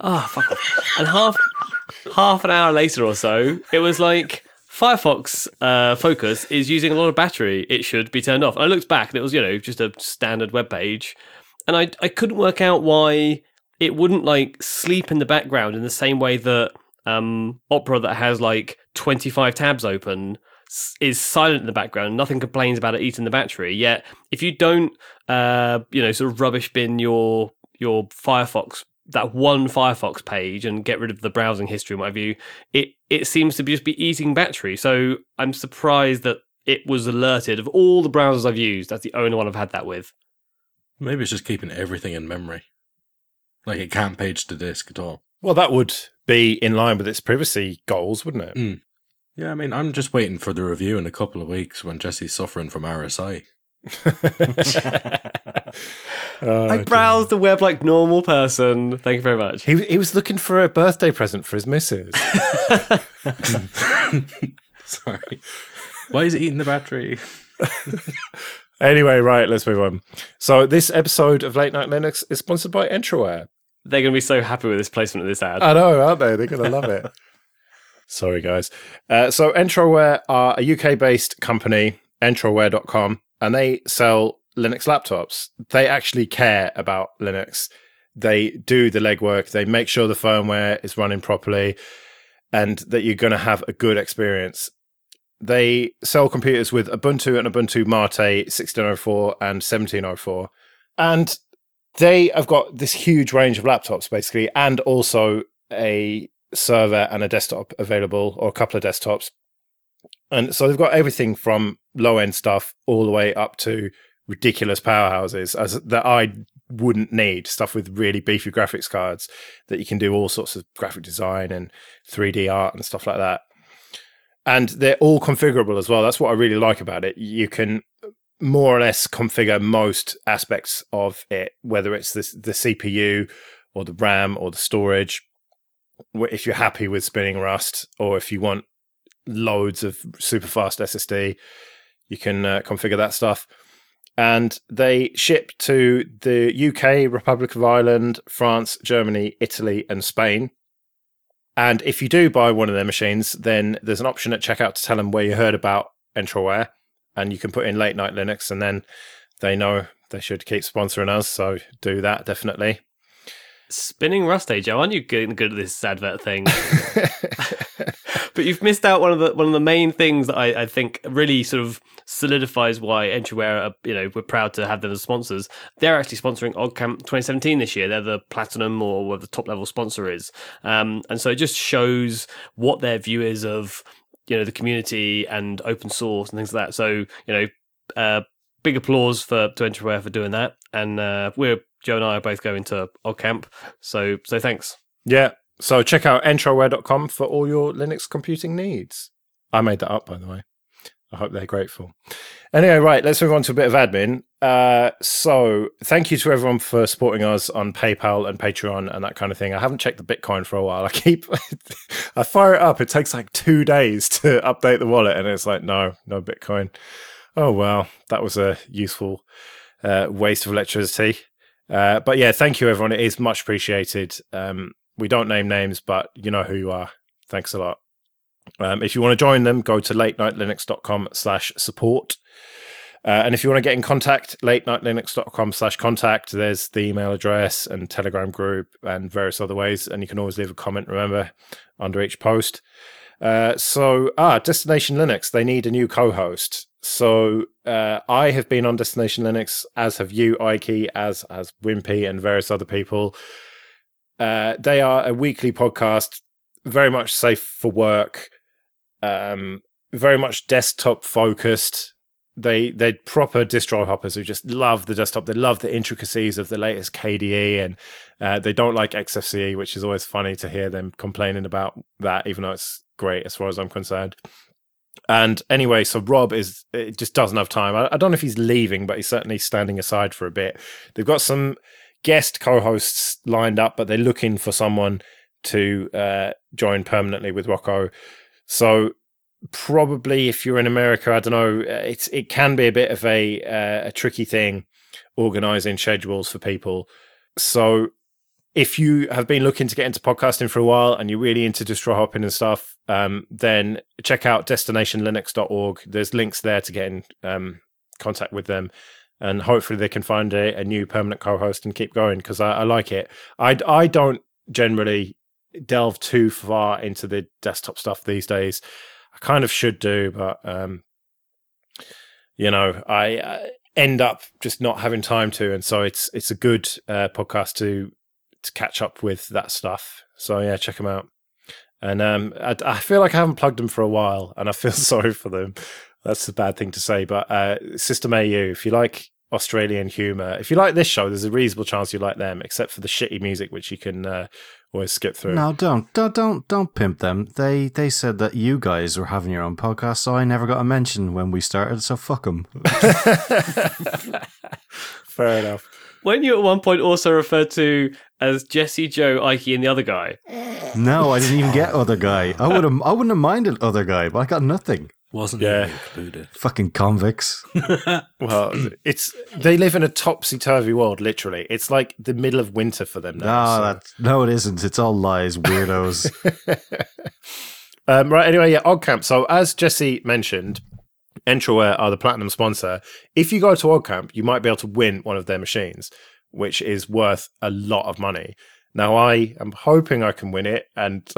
Oh, fuck off. And half an hour later or so, it was like, Firefox Focus is using a lot of battery. It should be turned off. And I looked back and it was, you know, just a standard web page. And I couldn't work out why it wouldn't like sleep in the background in the same way that Opera that has like 25 tabs open is silent in the background. Nothing complains about it eating the battery. Yet if you don't, sort of rubbish bin your Firefox, that one Firefox page and get rid of the browsing history and what have you, it seems to just be eating battery. So I'm surprised that it was alerted. Of all the browsers I've used, that's the only one I've had that with. Maybe it's just keeping everything in memory. Like it can't page to disk at all. Well, that would be in line with its privacy goals, wouldn't it? Mm. Yeah, I mean, I'm just waiting for the review in a couple of weeks when Jesse's suffering from RSI. I browsed the web like normal person. Thank you very much. He was looking for a birthday present for his missus. Sorry. Why is it eating the battery? Anyway, right, let's move on. So this episode of Late Night Linux is sponsored by Entroware. They're going to be so happy with this placement of this ad. I know, aren't they? They're going to love it. Sorry, guys. So Entroware are a UK-based company, entroware.com, and they sell Linux laptops. They actually care about Linux. They do the legwork. They make sure the firmware is running properly and that you're going to have a good experience. They sell computers with Ubuntu and Ubuntu Mate 16.04 and 17.04. And they have got this huge range of laptops, basically, and also a server and a desktop available, or a couple of desktops. And so they've got everything from low-end stuff all the way up to ridiculous powerhouses that I wouldn't need, stuff with really beefy graphics cards that you can do all sorts of graphic design and 3D art and stuff like that. And they're all configurable as well. That's what I really like about it. You can more or less configure most aspects of it, whether it's the CPU or the RAM or the storage, if you're happy with spinning Rust, or if you want loads of super fast SSD, you can configure that stuff. And they ship to the UK, Republic of Ireland, France, Germany, Italy, and Spain. And if you do buy one of their machines, then there's an option at checkout to tell them where you heard about Entroware, and you can put in Late Night Linux, and then they know they should keep sponsoring us, so do that, definitely. Spinning Rust, Joe, aren't you getting good at this advert thing? But you've missed out one of the main things that I think really sort of solidifies why Entroware are, we're proud to have them as sponsors. They're actually sponsoring OggCamp 2017 this year. They're the platinum or the top level sponsor is, and so it just shows what their view is of the community and open source and things like that. So big applause to Entroware for doing that, and Joe and I are both going to OggCamp, so thanks. Yeah, so check out entroware.com for all your Linux computing needs. I made that up, by the way. I hope they're grateful. Anyway, right, let's move on to a bit of admin. So thank you to everyone for supporting us on PayPal and Patreon and that kind of thing. I haven't checked the Bitcoin for a while. I fire it up. It takes like 2 days to update the wallet, and it's like, no Bitcoin. Oh, well, that was a useful waste of electricity. But yeah, thank you, everyone. It is much appreciated. We don't name names, but you know who you are. Thanks a lot. If you want to join them, go to latenightlinux.com/support. And if you want to get in contact, latenightlinux.com/contact. There's the email address and Telegram group and various other ways. And you can always leave a comment, remember, under each post. Destination Linux, they need a new co-host. So I have been on Destination Linux, as have you, Ikey, as Wimpy, and various other people. They are a weekly podcast, very much safe for work, very much desktop focused. They're proper distro hoppers who just love the desktop. They love the intricacies of the latest KDE, and they don't like Xfce, which is always funny to hear them complaining about that, even though it's great as far as I'm concerned. And anyway, so Rob just doesn't have time. I don't know if he's leaving, but he's certainly standing aside for a bit. They've got some guest co-hosts lined up, but they're looking for someone to join permanently with Rocco. So probably if you're in America, I don't know, it can be a bit of a tricky thing organising schedules for people. So if you have been looking to get into podcasting for a while and you're really into distro hopping and stuff, then check out destinationlinux.org. There's links there to get in contact with them, and hopefully they can find a new permanent co-host and keep going, because I like it. I don't generally delve too far into the desktop stuff these days. I kind of should do, but I end up just not having time to, and so it's a good podcast to catch up with that stuff. So yeah, check them out. And I feel like I haven't plugged them for a while, and I feel sorry for them. That's a bad thing to say, but System AU, if you like Australian humour, if you like this show, there's a reasonable chance you like them, except for the shitty music, which you can always skip through. No, don't pimp them. They said that you guys were having your own podcast, so I never got a mention when we started, so fuck them. Fair enough. Weren't you at one point also referred to as Jesse, Joe, Ikey, and the other guy? No, I didn't even get other guy. I wouldn't have minded other guy, but I got nothing. Wasn't even included. Fucking convicts. Well, they live in a topsy-turvy world, literally. It's like the middle of winter for them now. No, it isn't. It's all lies, weirdos. Right, anyway, yeah, OggCamp. So as Jesse mentioned, Entroware are the platinum sponsor. If you go to OggCamp, you might be able to win one of their machines, which is worth a lot of money. Now, I am hoping I can win it, and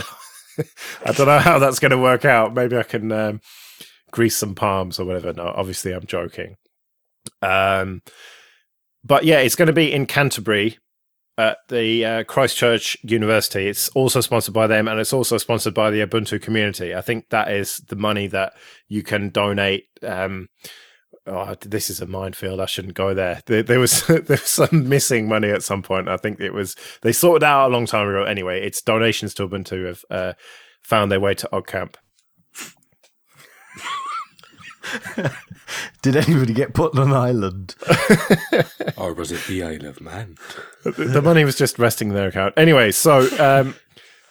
I don't know how that's going to work out. Maybe I can grease some palms or whatever. No, obviously, I'm joking. But yeah, it's going to be in Canterbury at the Christchurch University. It's also sponsored by them, and it's also sponsored by the Ubuntu community. I think that is the money that you can donate. Oh, this is a minefield. I shouldn't go there. There was some missing money at some point. I think it was they sorted out a long time ago. Anyway, it's donations to Ubuntu have found their way to OggCamp. Did anybody get Putnam Island? Or was it the Isle of Man? The money was just resting in their account. Anyway, so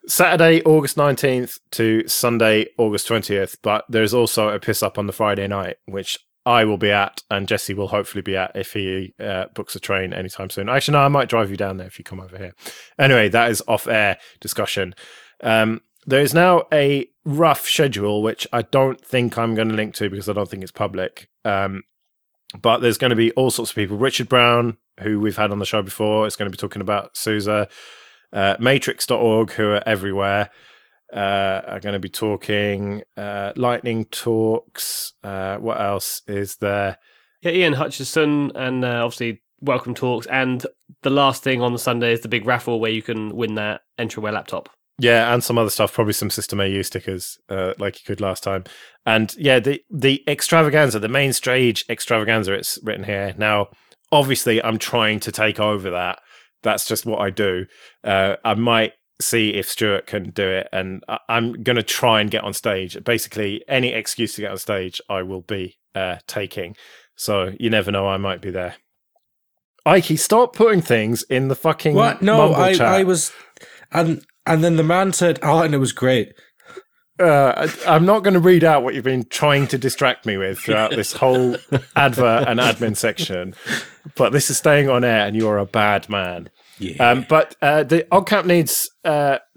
Saturday, August 19th to Sunday, August 20th. But there's also a piss up on the Friday night, which I will be at, and Jesse will hopefully be at if he books a train anytime soon. Actually, no, I might drive you down there if you come over here. Anyway, that is off-air discussion. There is now a rough schedule, which I don't think I'm going to link to because I don't think it's public. But there's going to be all sorts of people. Richard Brown, who we've had on the show before, is going to be talking about SUSE. Matrix.org, who are everywhere, are going to be talking. Lightning Talks. What else is there? Yeah, Ian Hutchison and obviously Welcome Talks. And the last thing on the Sunday is the big raffle where you can win that Entroware laptop. Yeah, and some other stuff, probably some System AU stickers like you could last time. And yeah, the extravaganza, the main stage extravaganza, it's written here. Now, obviously, I'm trying to take over that. That's just what I do. I might see if Stuart can do it, and I'm going to try and get on stage. Basically, any excuse to get on stage, I will be taking. So you never know, I might be there. Ikey, stop putting things in the fucking what? No, mumble chat. I was... And then the man said, oh, and it was great. I'm not going to read out what you've been trying to distract me with throughout this whole advert and admin section, but this is staying on air and you're a bad man. Yeah. But the OggCamp needs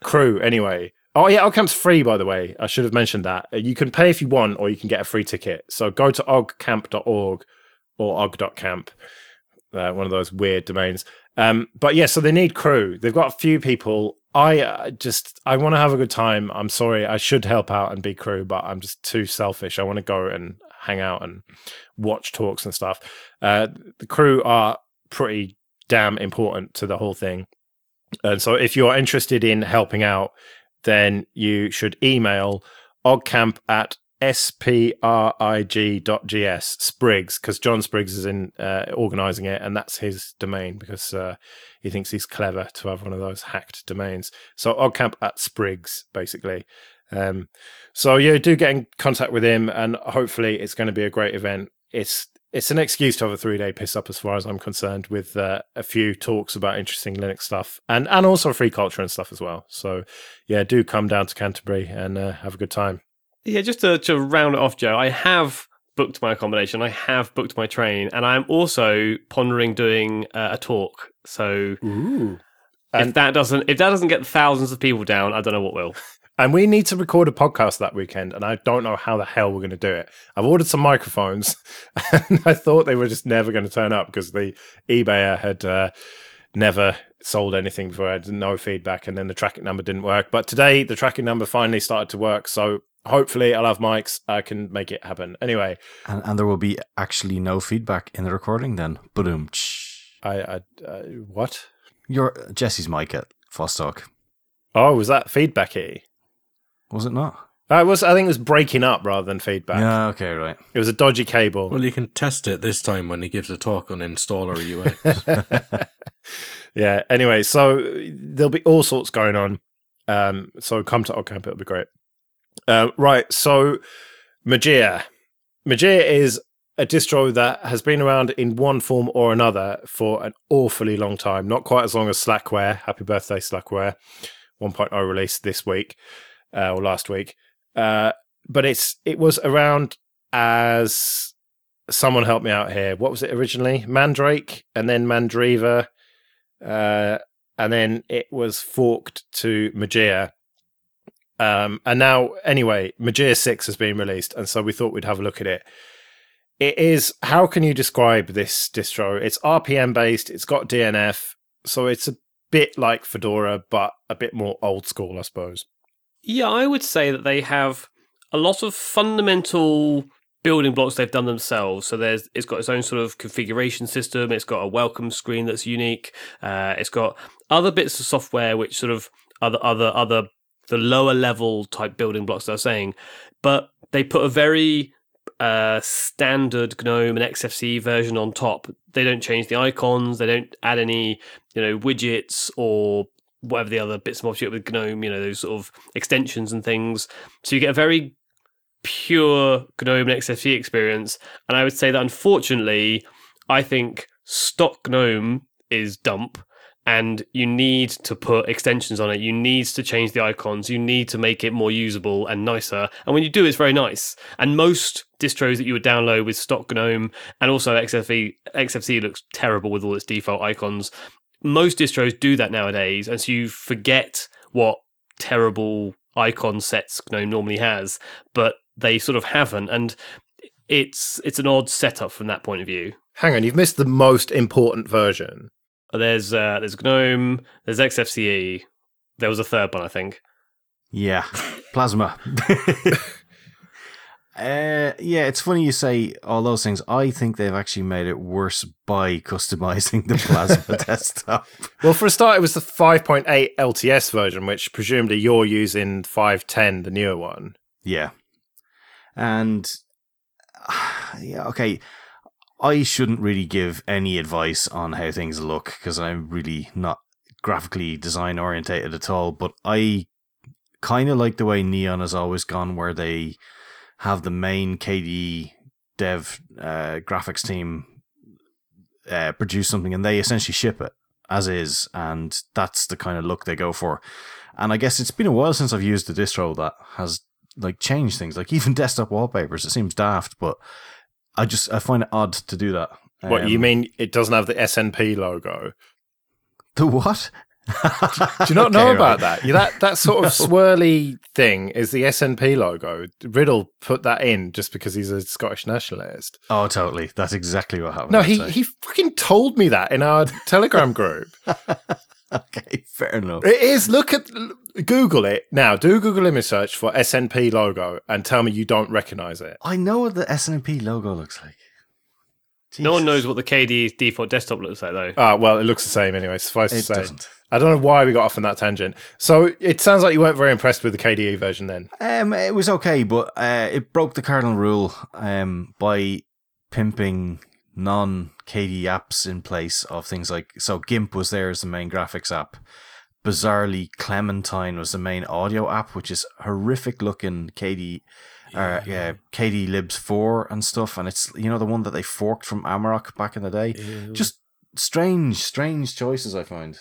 crew anyway. Oh, yeah, OggCamp's free, by the way. I should have mentioned that. You can pay if you want or you can get a free ticket. So go to oggcamp.org or ogg.camp, one of those weird domains. But yeah, so they need crew. They've got a few people. I want to have a good time. I'm sorry, I should help out and be crew, but I'm just too selfish. I want to go and hang out and watch talks and stuff. The crew are pretty damn important to the whole thing. And so if you're interested in helping out, then you should email oggcamp@sprig.gs, Spriggs, because John Spriggs is in organising it, and that's his domain because he thinks he's clever to have one of those hacked domains. So OggCamp at Spriggs, basically. So you do get in contact with him, and hopefully it's going to be a great event. It's an excuse to have a 3-day piss up, as far as I'm concerned, with a few talks about interesting Linux stuff and also free culture and stuff as well. So yeah, do come down to Canterbury and have a good time. Yeah, just to round it off, Joe, I have booked my accommodation, I have booked my train, and I'm also pondering doing a talk. So ooh. And if that doesn't get thousands of people down, I don't know what will. And we need to record a podcast that weekend, and I don't know how the hell we're going to do it. I've ordered some microphones, and I thought they were just never going to turn up because the eBayer had never sold anything before. I had no feedback, and then the tracking number didn't work. But today, the tracking number finally started to work, so... hopefully I'll have mics. I can make it happen. Anyway. And there will be actually no feedback in the recording then. Ba-doom. What? Jesse's mic at Fostock. Oh, was that feedbacky? Was it not? I think it was breaking up rather than feedback. Yeah, okay, right. It was a dodgy cable. Well, you can test it this time when he gives a talk on installer UX. Yeah, anyway, so there'll be all sorts going on. So come to OggCamp, it'll be great. Right, so Mageia. Mageia is a distro that has been around in one form or another for an awfully long time, not quite as long as Slackware. Happy birthday, Slackware. 1.0 release this week, or last week. But it was around as, someone help me out here, what was it originally? Mandrake, and then Mandriva, and then it was forked to Mageia. And now, anyway, Mageia 6 has been released, and so we thought we'd have a look at it. It is, how can you describe this distro? It's RPM-based, it's got DNF, so it's a bit like Fedora, but a bit more old school, I suppose. Yeah, I would say that they have a lot of fundamental building blocks they've done themselves. So it's got its own sort of configuration system. It's got a welcome screen that's unique. It's got other bits of software which sort of other the lower level type building blocks they're saying. But they put a very standard GNOME and Xfce version on top. They don't change the icons. They don't add any widgets or whatever the other bits and bobs you get with GNOME, those sort of extensions and things. So you get a very pure GNOME and XFCE experience. And I would say that, unfortunately, I think stock GNOME is dump, and you need to put extensions on it. You need to change the icons. You need to make it more usable and nicer. And when you do, it's very nice. And most distros that you would download with stock GNOME, and also XFCE looks terrible with all its default icons. Most distros do that nowadays, and so you forget what terrible icon sets GNOME normally has, but they sort of haven't, and it's an odd setup from that point of view. Hang on, you've missed the most important version. There's GNOME, there's XFCE, there was a third one, I think. Yeah, Plasma. Yeah, it's funny you say all those things. I think they've actually made it worse by customizing the Plasma desktop. Well, for a start, it was the 5.8 LTS version, which presumably you're using 5.10, the newer one. Yeah. And, yeah, okay, I shouldn't really give any advice on how things look, because I'm really not graphically design orientated at all, but I kind of like the way Neon has always gone, where they have the main KDE dev graphics team produce something, and they essentially ship it as is, and that's the kind of look they go for. And I guess it's been a while since I've used a distro that has changed things, even desktop wallpapers. It seems daft, but I find it odd to do that. What, you mean it doesn't have the SNP logo? The what? Do you not know about that? That sort of swirly thing is the SNP logo. Riddle put that in just because he's a Scottish nationalist. Oh, totally. That's exactly what happened. No, he fucking told me that in our Telegram group. Okay, fair enough. It is. Google it now. Do Google image search for SNP logo and tell me you don't recognise it. I know what the SNP logo looks like. Jesus. No one knows what the KDE's default desktop looks like, though. Well, it looks the same anyway, suffice to say. It doesn't. I don't know why we got off on that tangent. So it sounds like you weren't very impressed with the KDE version then. It was okay, but it broke the cardinal rule by pimping non-KDE apps in place of things like... So GIMP was there as the main graphics app. Bizarrely, Clementine was the main audio app, which is horrific-looking KDE... KDE Libs 4 and stuff, and it's the one that they forked from Amarok back in the day. Ew. Just strange choices, I find.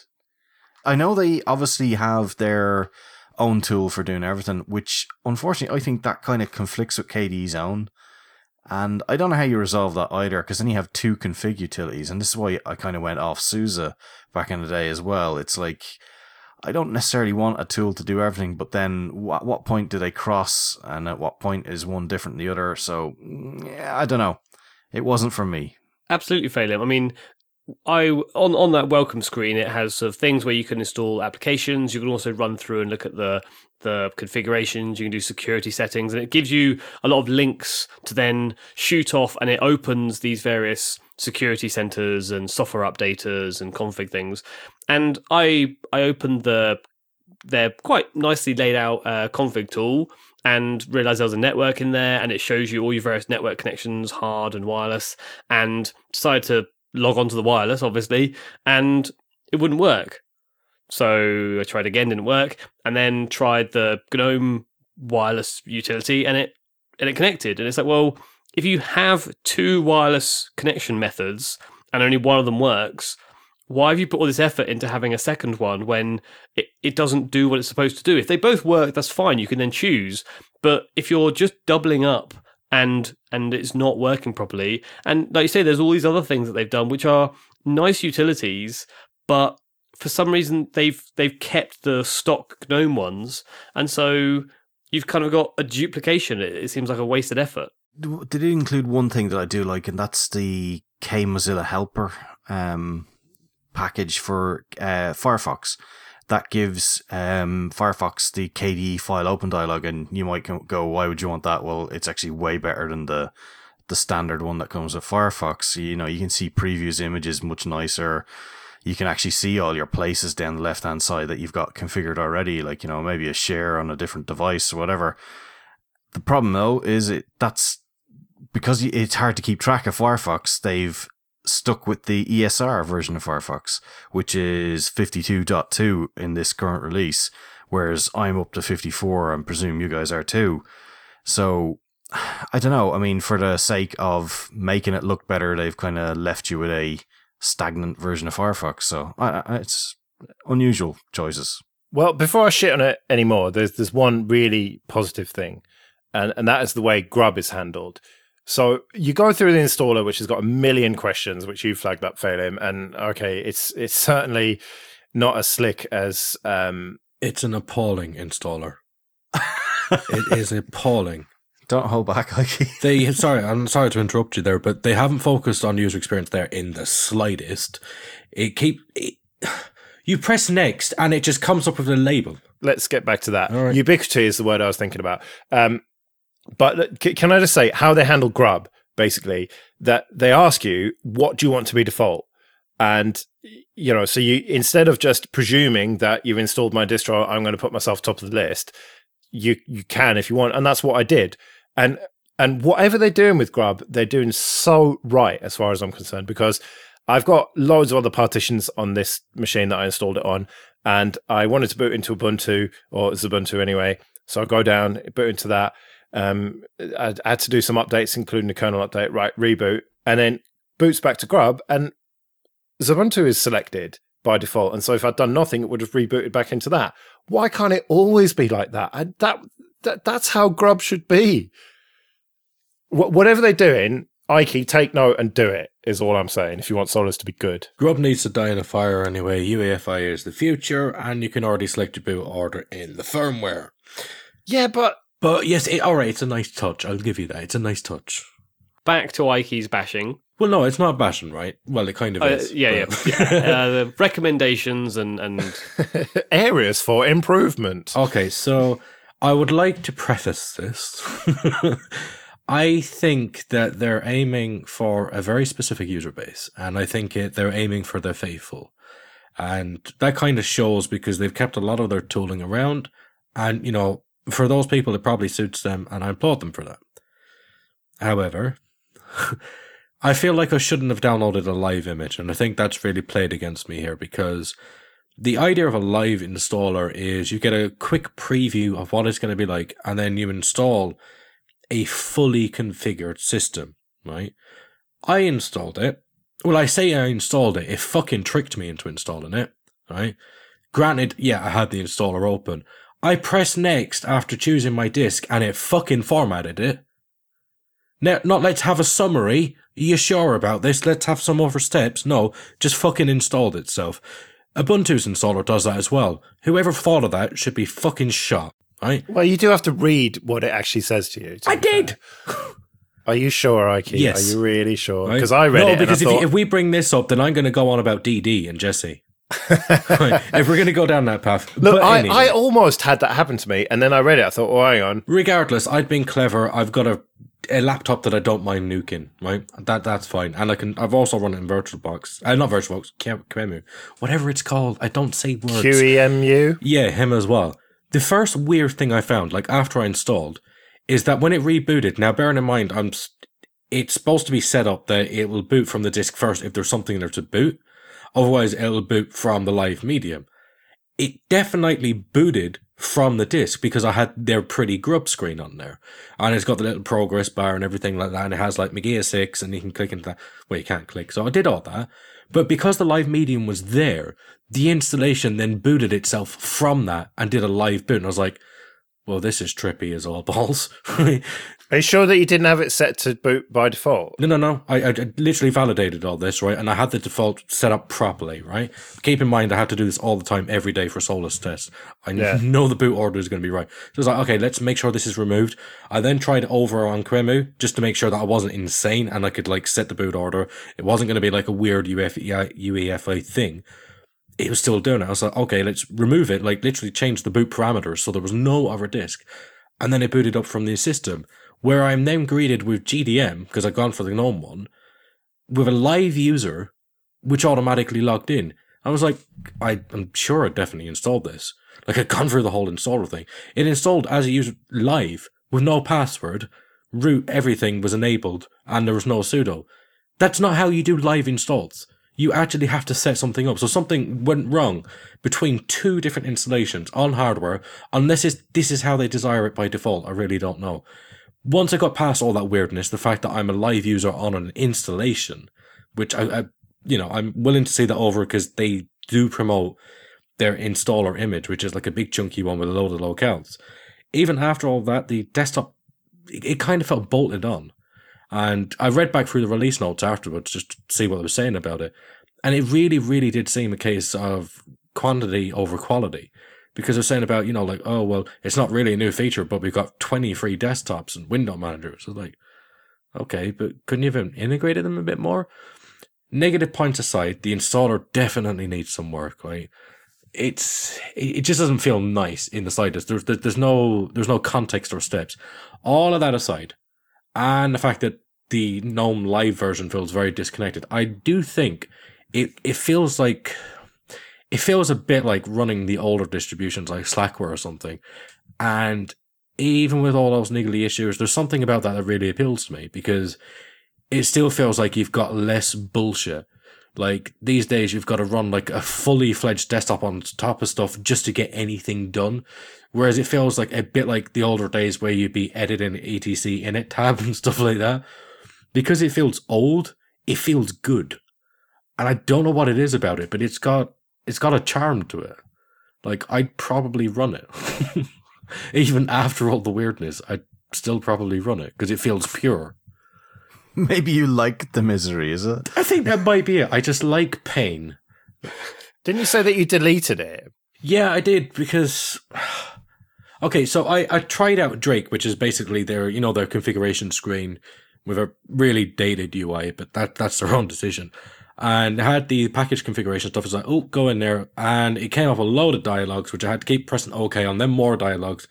I know they obviously have their own tool for doing everything, which unfortunately I think that kind of conflicts with KDE's own, and I don't know how you resolve that either, because then you have two config utilities, and this is why I kind of went off SUSE back in the day as well. It's like, I don't necessarily want a tool to do everything, but then at what point do they cross, and at what point is one different than the other? So, yeah, I don't know. It wasn't for me. Absolutely failing. I mean, on that welcome screen, it has sort of things where you can install applications. You can also run through and look at the configurations. You can do security settings, and it gives you a lot of links to then shoot off, and it opens these various security centers and software updaters and config things. And I opened their quite nicely laid out config tool and realized there was a network in there, and it shows you all your various network connections, hard and wireless, and decided to log on to the wireless, obviously, and it wouldn't work. So I tried again, didn't work, and then tried the GNOME wireless utility, and it connected. And it's like, well, if you have two wireless connection methods and only one of them works, why have you put all this effort into having a second one when it doesn't do what it's supposed to do? If they both work, that's fine. You can then choose. But if you're just doubling up and it's not working properly, and like you say, there's all these other things that they've done, which are nice utilities, but for some reason they've kept the stock GNOME ones, and so you've kind of got a duplication. It seems like a wasted effort. Did it include one thing that I do like, and that's the K-Mozilla Helper package for Firefox. That gives Firefox the KDE file open dialog, and you might go, why would you want that? Well, it's actually way better than the standard one that comes with Firefox. You know, you can see previews images much nicer. You can actually see all your places down the left-hand side that you've got configured already, like, you know, maybe a share on a different device or whatever. The problem, though, is that's because it's hard to keep track of Firefox. They've stuck with the ESR version of Firefox, which is 52.2 in this current release, whereas I'm up to 54 and presume you guys are too. So, I don't know. I mean, for the sake of making it look better, they've kind of left you with a stagnant version of Firefox, so it's unusual choices. Well, before I shit on it anymore, there's one really positive thing, and that is the way Grub is handled. So you go through the installer, which has got a million questions, which you flagged up, Phelim, and okay, it's certainly not as slick as... It's an appalling installer. It is appalling. Don't hold back, Ikey. I'm sorry to interrupt you there, but they haven't focused on user experience there in the slightest. You press next, and it just comes up with a label. Let's get back to that. Right. Ubiquity is the word I was thinking about. But can I just say how they handle Grub? Basically, that they ask you, what do you want to be default? And you know, so you, instead of just presuming that you've installed my distro, I'm going to put myself top of the list. You can if you want, and that's what I did. And whatever they're doing with Grub, they're doing so right as far as I'm concerned, because I've got loads of other partitions on this machine that I installed it on, and I wanted to boot into Ubuntu, or Xubuntu anyway. So I go down, boot into that. I had to do some updates, including the kernel update, right, reboot, and then boots back to Grub, and Xubuntu is selected by default. And so if I'd done nothing, it would have rebooted back into that. Why can't it always be like that? That's how Grub should be. Whatever they're doing, Ikey, take note and do it, is all I'm saying, if you want Solus to be good. Grub needs to die in a fire anyway. UEFI is the future, and you can already select your boot order in the firmware. Yeah, But yes, it's a nice touch. I'll give you that. It's a nice touch. Back to Ikey's bashing. Well, no, it's not bashing, right? Well, it kind of is. Yeah. The recommendations and... areas for improvement. Okay, so I would like to preface this. I think that they're aiming for a very specific user base, and I think they're aiming for their faithful. And that kind of shows because they've kept a lot of their tooling around, and, you know, for those people, it probably suits them, and I applaud them for that. However... I feel like I shouldn't have downloaded a live image, and I think that's really played against me here, because the idea of a live installer is you get a quick preview of what it's going to be like, and then you install a fully configured system, right? I installed it. Well, I say I installed it. It fucking tricked me into installing it, right? Granted, yeah, I had the installer open. I pressed next after choosing my disk, and it fucking formatted it. Now, not let's have a summary. Are you sure about this? Let's have some other steps. No, just fucking installed itself. Ubuntu's installer does that as well. Whoever thought of that should be fucking shot, right? Well, you do have to read what it actually says to you. I did! Are you sure, Ikey? Yes. Are you really sure? Because I read it. No, because if we bring this up, then I'm going to go on about DD and Jesse. Right, if we're going to go down that path. Look, anyway. I almost had that happen to me, and then I read it. I thought, oh, hang on. Regardless, I'd been clever. I've got a laptop that I don't mind nuking, right? That's fine. And I've also run it in VirtualBox. Not VirtualBox, QEMU. Whatever it's called, I don't say words. QEMU? Yeah, him as well. The first weird thing I found, like after I installed, is that when it rebooted, now bearing in mind, it's supposed to be set up that it will boot from the disk first if there's something there to boot. Otherwise, it'll boot from the live medium. It definitely booted from the disk because I had their pretty Grub screen on there. And it's got the little progress bar and everything like that. And it has like Mageia 6 and you can click into that. Well, you can't click. So I did all that. But because the live medium was there, the installation then booted itself from that and did a live boot. And I was like, well, this is trippy as all balls. Are you sure that you didn't have it set to boot by default? No. I literally validated all this, right? And I had the default set up properly, right? Keep in mind, I had to do this all the time, every day for Solus tests. I know the boot order is going to be right. So I was like, okay, let's make sure this is removed. I then tried over on QEMU just to make sure that I wasn't insane and I could like set the boot order. It wasn't going to be like a weird UEFI thing. It was still doing it. I was like, okay, let's remove it. Like literally change the boot parameters so there was no other disk. And then it booted up from the system, where I'm then greeted with GDM, because I've gone for the GNOME one, with a live user, which automatically logged in. I was like, I'm sure I definitely installed this. Like, I'd gone through the whole installer thing. It installed as a user live, with no password, root, everything was enabled, and there was no sudo. That's not how you do live installs. You actually have to set something up. So something went wrong between two different installations on hardware, unless this is how they desire it by default. I really don't know. Once I got past all that weirdness, the fact that I'm a live user on an installation, which I'm willing to say that over because they do promote their installer image, which is like a big chunky one with a load of locales. Even after all that, the desktop, it kind of felt bolted on. And I read back through the release notes afterwards just to see what they were saying about it. And it really, really did seem a case of quantity over quality. Because they're saying about, it's not really a new feature, but we've got 20 free desktops and window managers. So like, okay, but couldn't you have integrated them a bit more? Negative points aside, the installer definitely needs some work, right? It just doesn't feel nice in the slightest. There's no context or steps. All of that aside, and the fact that the GNOME live version feels very disconnected, I do think it feels like... It feels a bit like running the older distributions like Slackware or something. And even with all those niggly issues, there's something about that really appeals to me because it still feels like you've got less bullshit. Like these days, you've got to run like a fully fledged desktop on top of stuff just to get anything done. Whereas it feels like a bit like the older days where you'd be editing etc init tab and stuff like that. Because it feels old, it feels good. And I don't know what it is about it, but it's got a charm to it. Like, I'd probably run it. Even after all the weirdness, I'd still probably run it because it feels pure. Maybe you like the misery, is it? I think that might be it. I just like pain. Didn't you say that you deleted it? Yeah, I did because... Okay, so I tried out Drake, which is basically their configuration screen with a really dated UI, but that's their own decision. And I had the package configuration stuff. I was like, oh, go in there. And it came up a load of dialogues, which I had to keep pressing OK on, then more dialogues.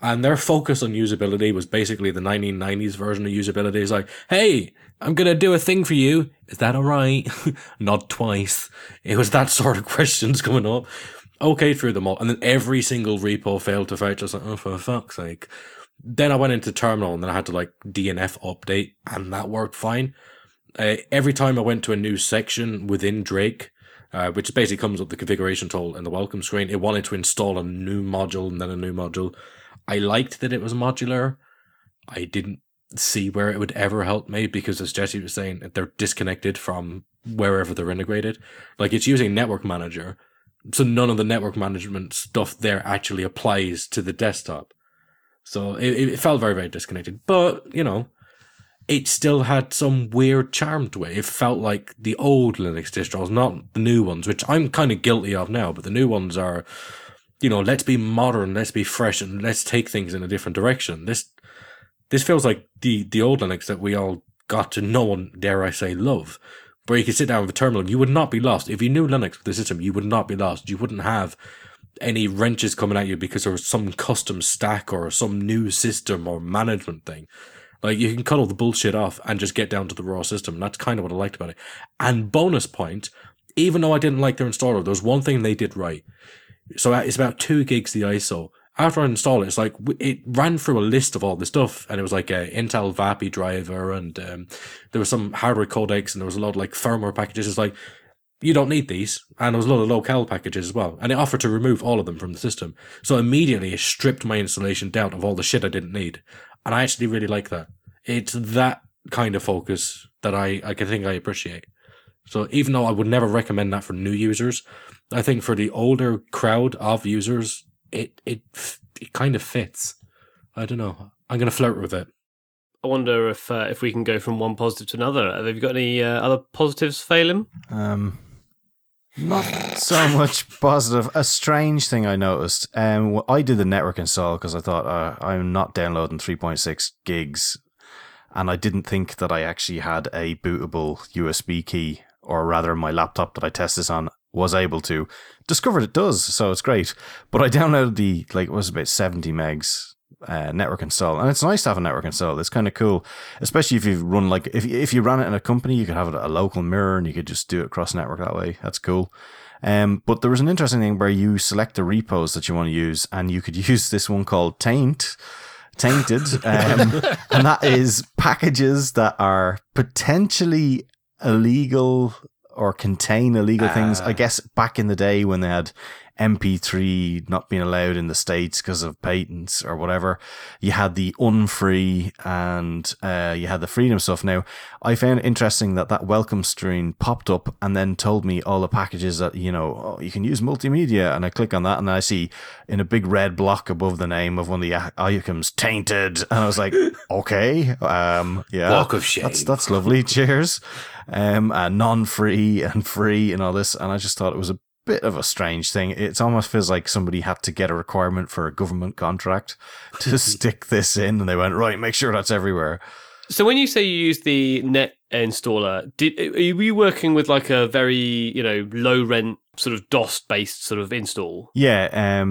And their focus on usability was basically the 1990s version of usability. It's like, hey, I'm going to do a thing for you. Is that all right? Not twice. It was that sort of questions coming up. OK through them all. And then every single repo failed to fetch. I was like, oh, for fuck's sake. Then I went into terminal and then I had to like DNF update and that worked fine. Every time I went to a new section within Drake, which basically comes up the configuration tool and the welcome screen, it wanted to install a new module and then a new module. I liked that it was modular. I didn't see where it would ever help me because, as Jesse was saying, they're disconnected from wherever they're integrated. Like, it's using Network Manager, so none of the network management stuff there actually applies to the desktop. So it felt very, very disconnected. But, it still had some weird charm to it. It felt like the old Linux distros, not the new ones, which I'm kind of guilty of now, but the new ones are, let's be modern, let's be fresh, and let's take things in a different direction. This feels like the old Linux that we all got to know and, dare I say, love, where you could sit down with a terminal and you would not be lost. If you knew Linux with the system, you would not be lost. You wouldn't have any wrenches coming at you because there was some custom stack or some new system or management thing. Like, you can cut all the bullshit off and just get down to the raw system. That's kind of what I liked about it. And bonus point, even though I didn't like their installer, there's one thing they did right. So it's about 2 gigs the ISO. After I installed it, it's like, it ran through a list of all this stuff. And it was like an Intel VAPI driver and there was some hardware codecs and there was a lot of like firmware packages. It's like, you don't need these. And there was a lot of locale packages as well. And it offered to remove all of them from the system. So immediately it stripped my installation down of all the shit I didn't need. And I actually really like that. It's that kind of focus that I think I appreciate. So even though I would never recommend that for new users, I think for the older crowd of users, it kind of fits. I don't know. I'm going to flirt with it. I wonder if we can go from one positive to another. Have you got any other positives, Phelim? Not so much positive. A strange thing I noticed. I did the network install because I thought I'm not downloading 3.6 gigs. And I didn't think that I actually had a bootable USB key, or rather my laptop that I test this on was able to. Discovered it does, so it's great. But I downloaded the, like, it was about 70 megs network install, and it's nice to have a network install. It's kind of cool, especially if you run, like, if you ran it in a company, you could have it at a local mirror and you could just do it cross network that way. That's cool. But there was an interesting thing where you select the repos that you want to use, and you could use this one called Tainted, and that is packages that are potentially illegal or contain illegal things. I guess back in the day when they had MP3 not being allowed in the States because of patents or whatever, you had the unfree and you had the freedom stuff. Now, I found it interesting that that welcome screen popped up and then told me all the packages that, you know, oh, you can use multimedia. And I click on that and I see in a big red block above the name of one of the items, Tainted. And I was like, okay, yeah, block of shame. That's lovely. Cheers. Non-free and free and all this. And I just thought it was a bit of a strange thing. It almost feels like somebody had to get a requirement for a government contract to stick this in, and they went, right, make sure that's everywhere. So when you say you use the net installer, were you working with like a very, you know, low rent sort of DOS based sort of install? Yeah.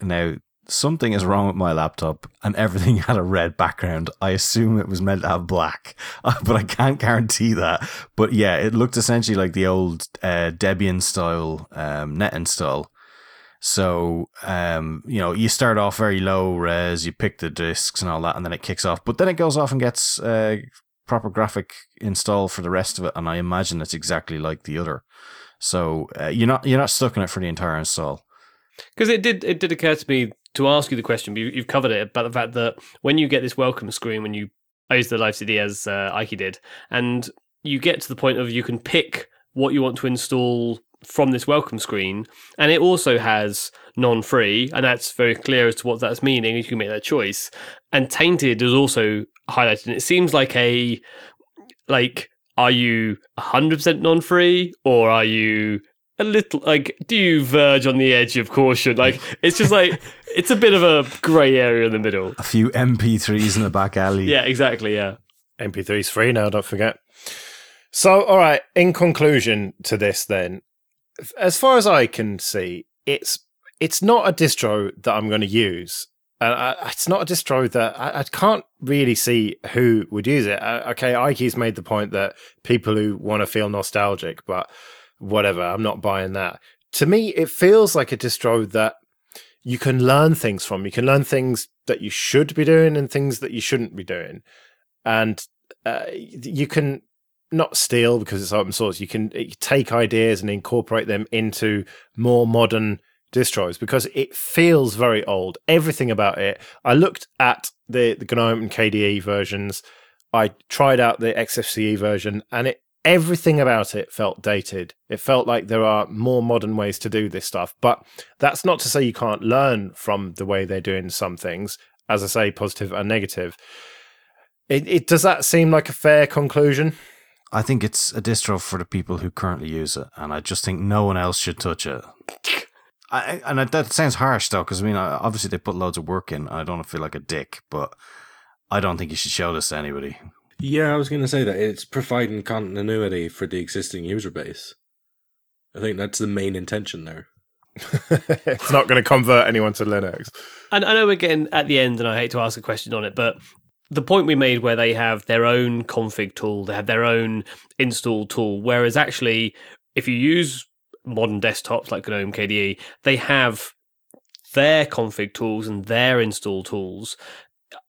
Now something is wrong with my laptop, and everything had a red background. I assume it was meant to have black, but I can't guarantee that. But yeah, it looked essentially like the old Debian style net install. So, you know, you start off very low res, you pick the disks and all that, and then it kicks off. But then it goes off and gets proper graphic install for the rest of it, and I imagine it's exactly like the other. So you're not stuck in it for the entire install. Because it did occur to me to ask you the question, but you've covered it, about the fact that when you get this welcome screen, when I used the live CD as Ike did, and you get to the point of you can pick what you want to install from this welcome screen, and it also has non-free, and that's very clear as to what that's meaning. You can make that choice. And Tainted is also highlighted, and it seems like are you 100% non-free, or are you a little, like, do you verge on the edge of caution? Like, it's just like, it's a bit of a grey area in the middle. A few MP3s in the back alley. Yeah, exactly, yeah. MP3's free now, don't forget. So, all right, in conclusion to this then, as far as I can see, it's not a distro that I'm going to use. It's not a distro that I can't really see who would use it. Okay, Ike's made the point that people who want to feel nostalgic, but whatever, I'm not buying that. To me, it feels like a distro that you can learn things from. You can learn things that you should be doing and things that you shouldn't be doing. And you can not steal, because it's open source. You can take ideas and incorporate them into more modern distros, because it feels very old. Everything about it. I looked at the GNOME and KDE versions. I tried out the Xfce version, and everything about it felt dated. It felt like there are more modern ways to do this stuff. But that's not to say you can't learn from the way they're doing some things, as I say, positive and negative. It does that seem like a fair conclusion? I think it's a distro for the people who currently use it, and I just think no one else should touch it. That sounds harsh, though, because, I mean, obviously they put loads of work in, and I don't feel like a dick, but I don't think you should show this to anybody. Yeah, I was going to say that it's providing continuity for the existing user base. I think that's the main intention there. It's not going to convert anyone to Linux. And I know we're getting at the end, and I hate to ask a question on it, but the point we made where they have their own config tool, they have their own install tool, whereas actually, if you use modern desktops like GNOME KDE, they have their config tools and their install tools.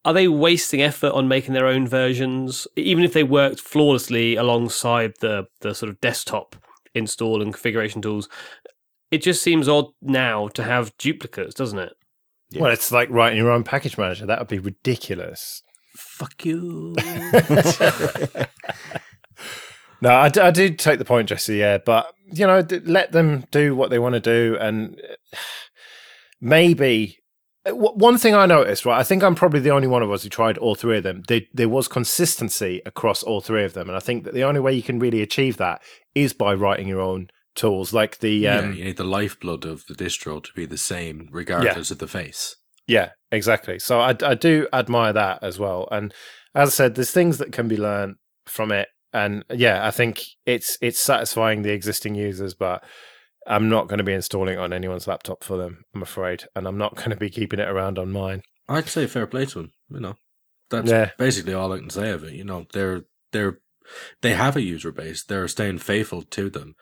Are they wasting effort on making their own versions, even if they worked flawlessly alongside the sort of desktop install and configuration tools? It just seems odd now to have duplicates, doesn't it? Yeah. Well, it's like writing your own package manager. That would be ridiculous. Fuck you. No, I do take the point, Jesse, yeah. But, you know, let them do what they want to do, and maybe One thing I noticed, right, I think I'm probably the only one of us who tried all three of them. There was consistency across all three of them, and I think that the only way you can really achieve that is by writing your own tools. Like the you need the lifeblood of the distro to be the same regardless of the face. Yeah, exactly. So I do admire that as well. And as I said, there's things that can be learned from it. And yeah, I think it's satisfying the existing users, but I'm not going to be installing it on anyone's laptop for them, I'm afraid. And I'm not going to be keeping it around on mine. I'd say fair play to them, you know. That's basically all I can say of it. You know, they have a user base. They're staying faithful to them.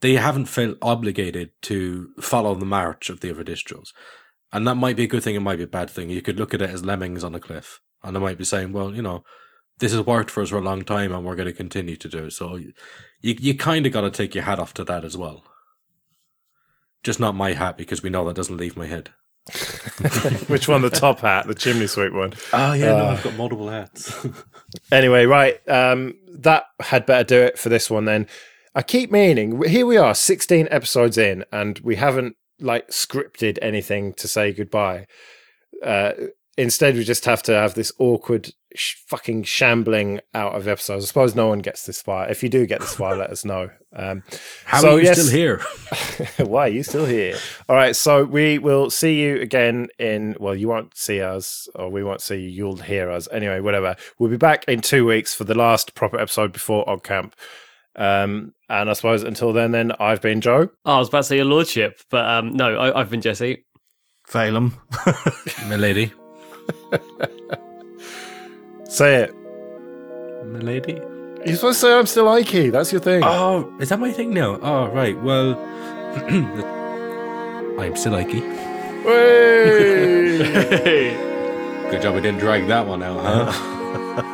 They haven't felt obligated to follow the march of the other distros. And that might be a good thing, it might be a bad thing. You could look at it as lemmings on a cliff. And they might be saying, well, you know, this has worked for us for a long time and we're going to continue to do it. So you kind of got to take your hat off to that as well. Just not my hat, because we know that doesn't leave my head. Which one? The top hat, the chimney sweep one. Oh, yeah, no, I've got multiple hats. Anyway, right, that had better do it for this one then. I keep meaning, here we are, 16 episodes in, and we haven't scripted anything to say goodbye. Instead, we just have to have this awkward fucking shambling out of episodes. I suppose no one gets this far. If you do get this far, let us know. How are you still here? Why are you still here? All right, so we will see you again in... Well, you won't see us, or we won't see you. You'll hear us. Anyway, whatever. We'll be back in 2 weeks for the last proper episode before OggCamp. And I suppose until then I've been Joe. Oh, I was about to say your lordship, but no, I've been Jesse. Phelim. Milady. Say it. Milady? You're supposed to say I'm still Ikey, that's your thing. Oh, is that my thing now? Oh, right, well... I'm still Ikey. Hey! Good job we didn't drag that one out, huh?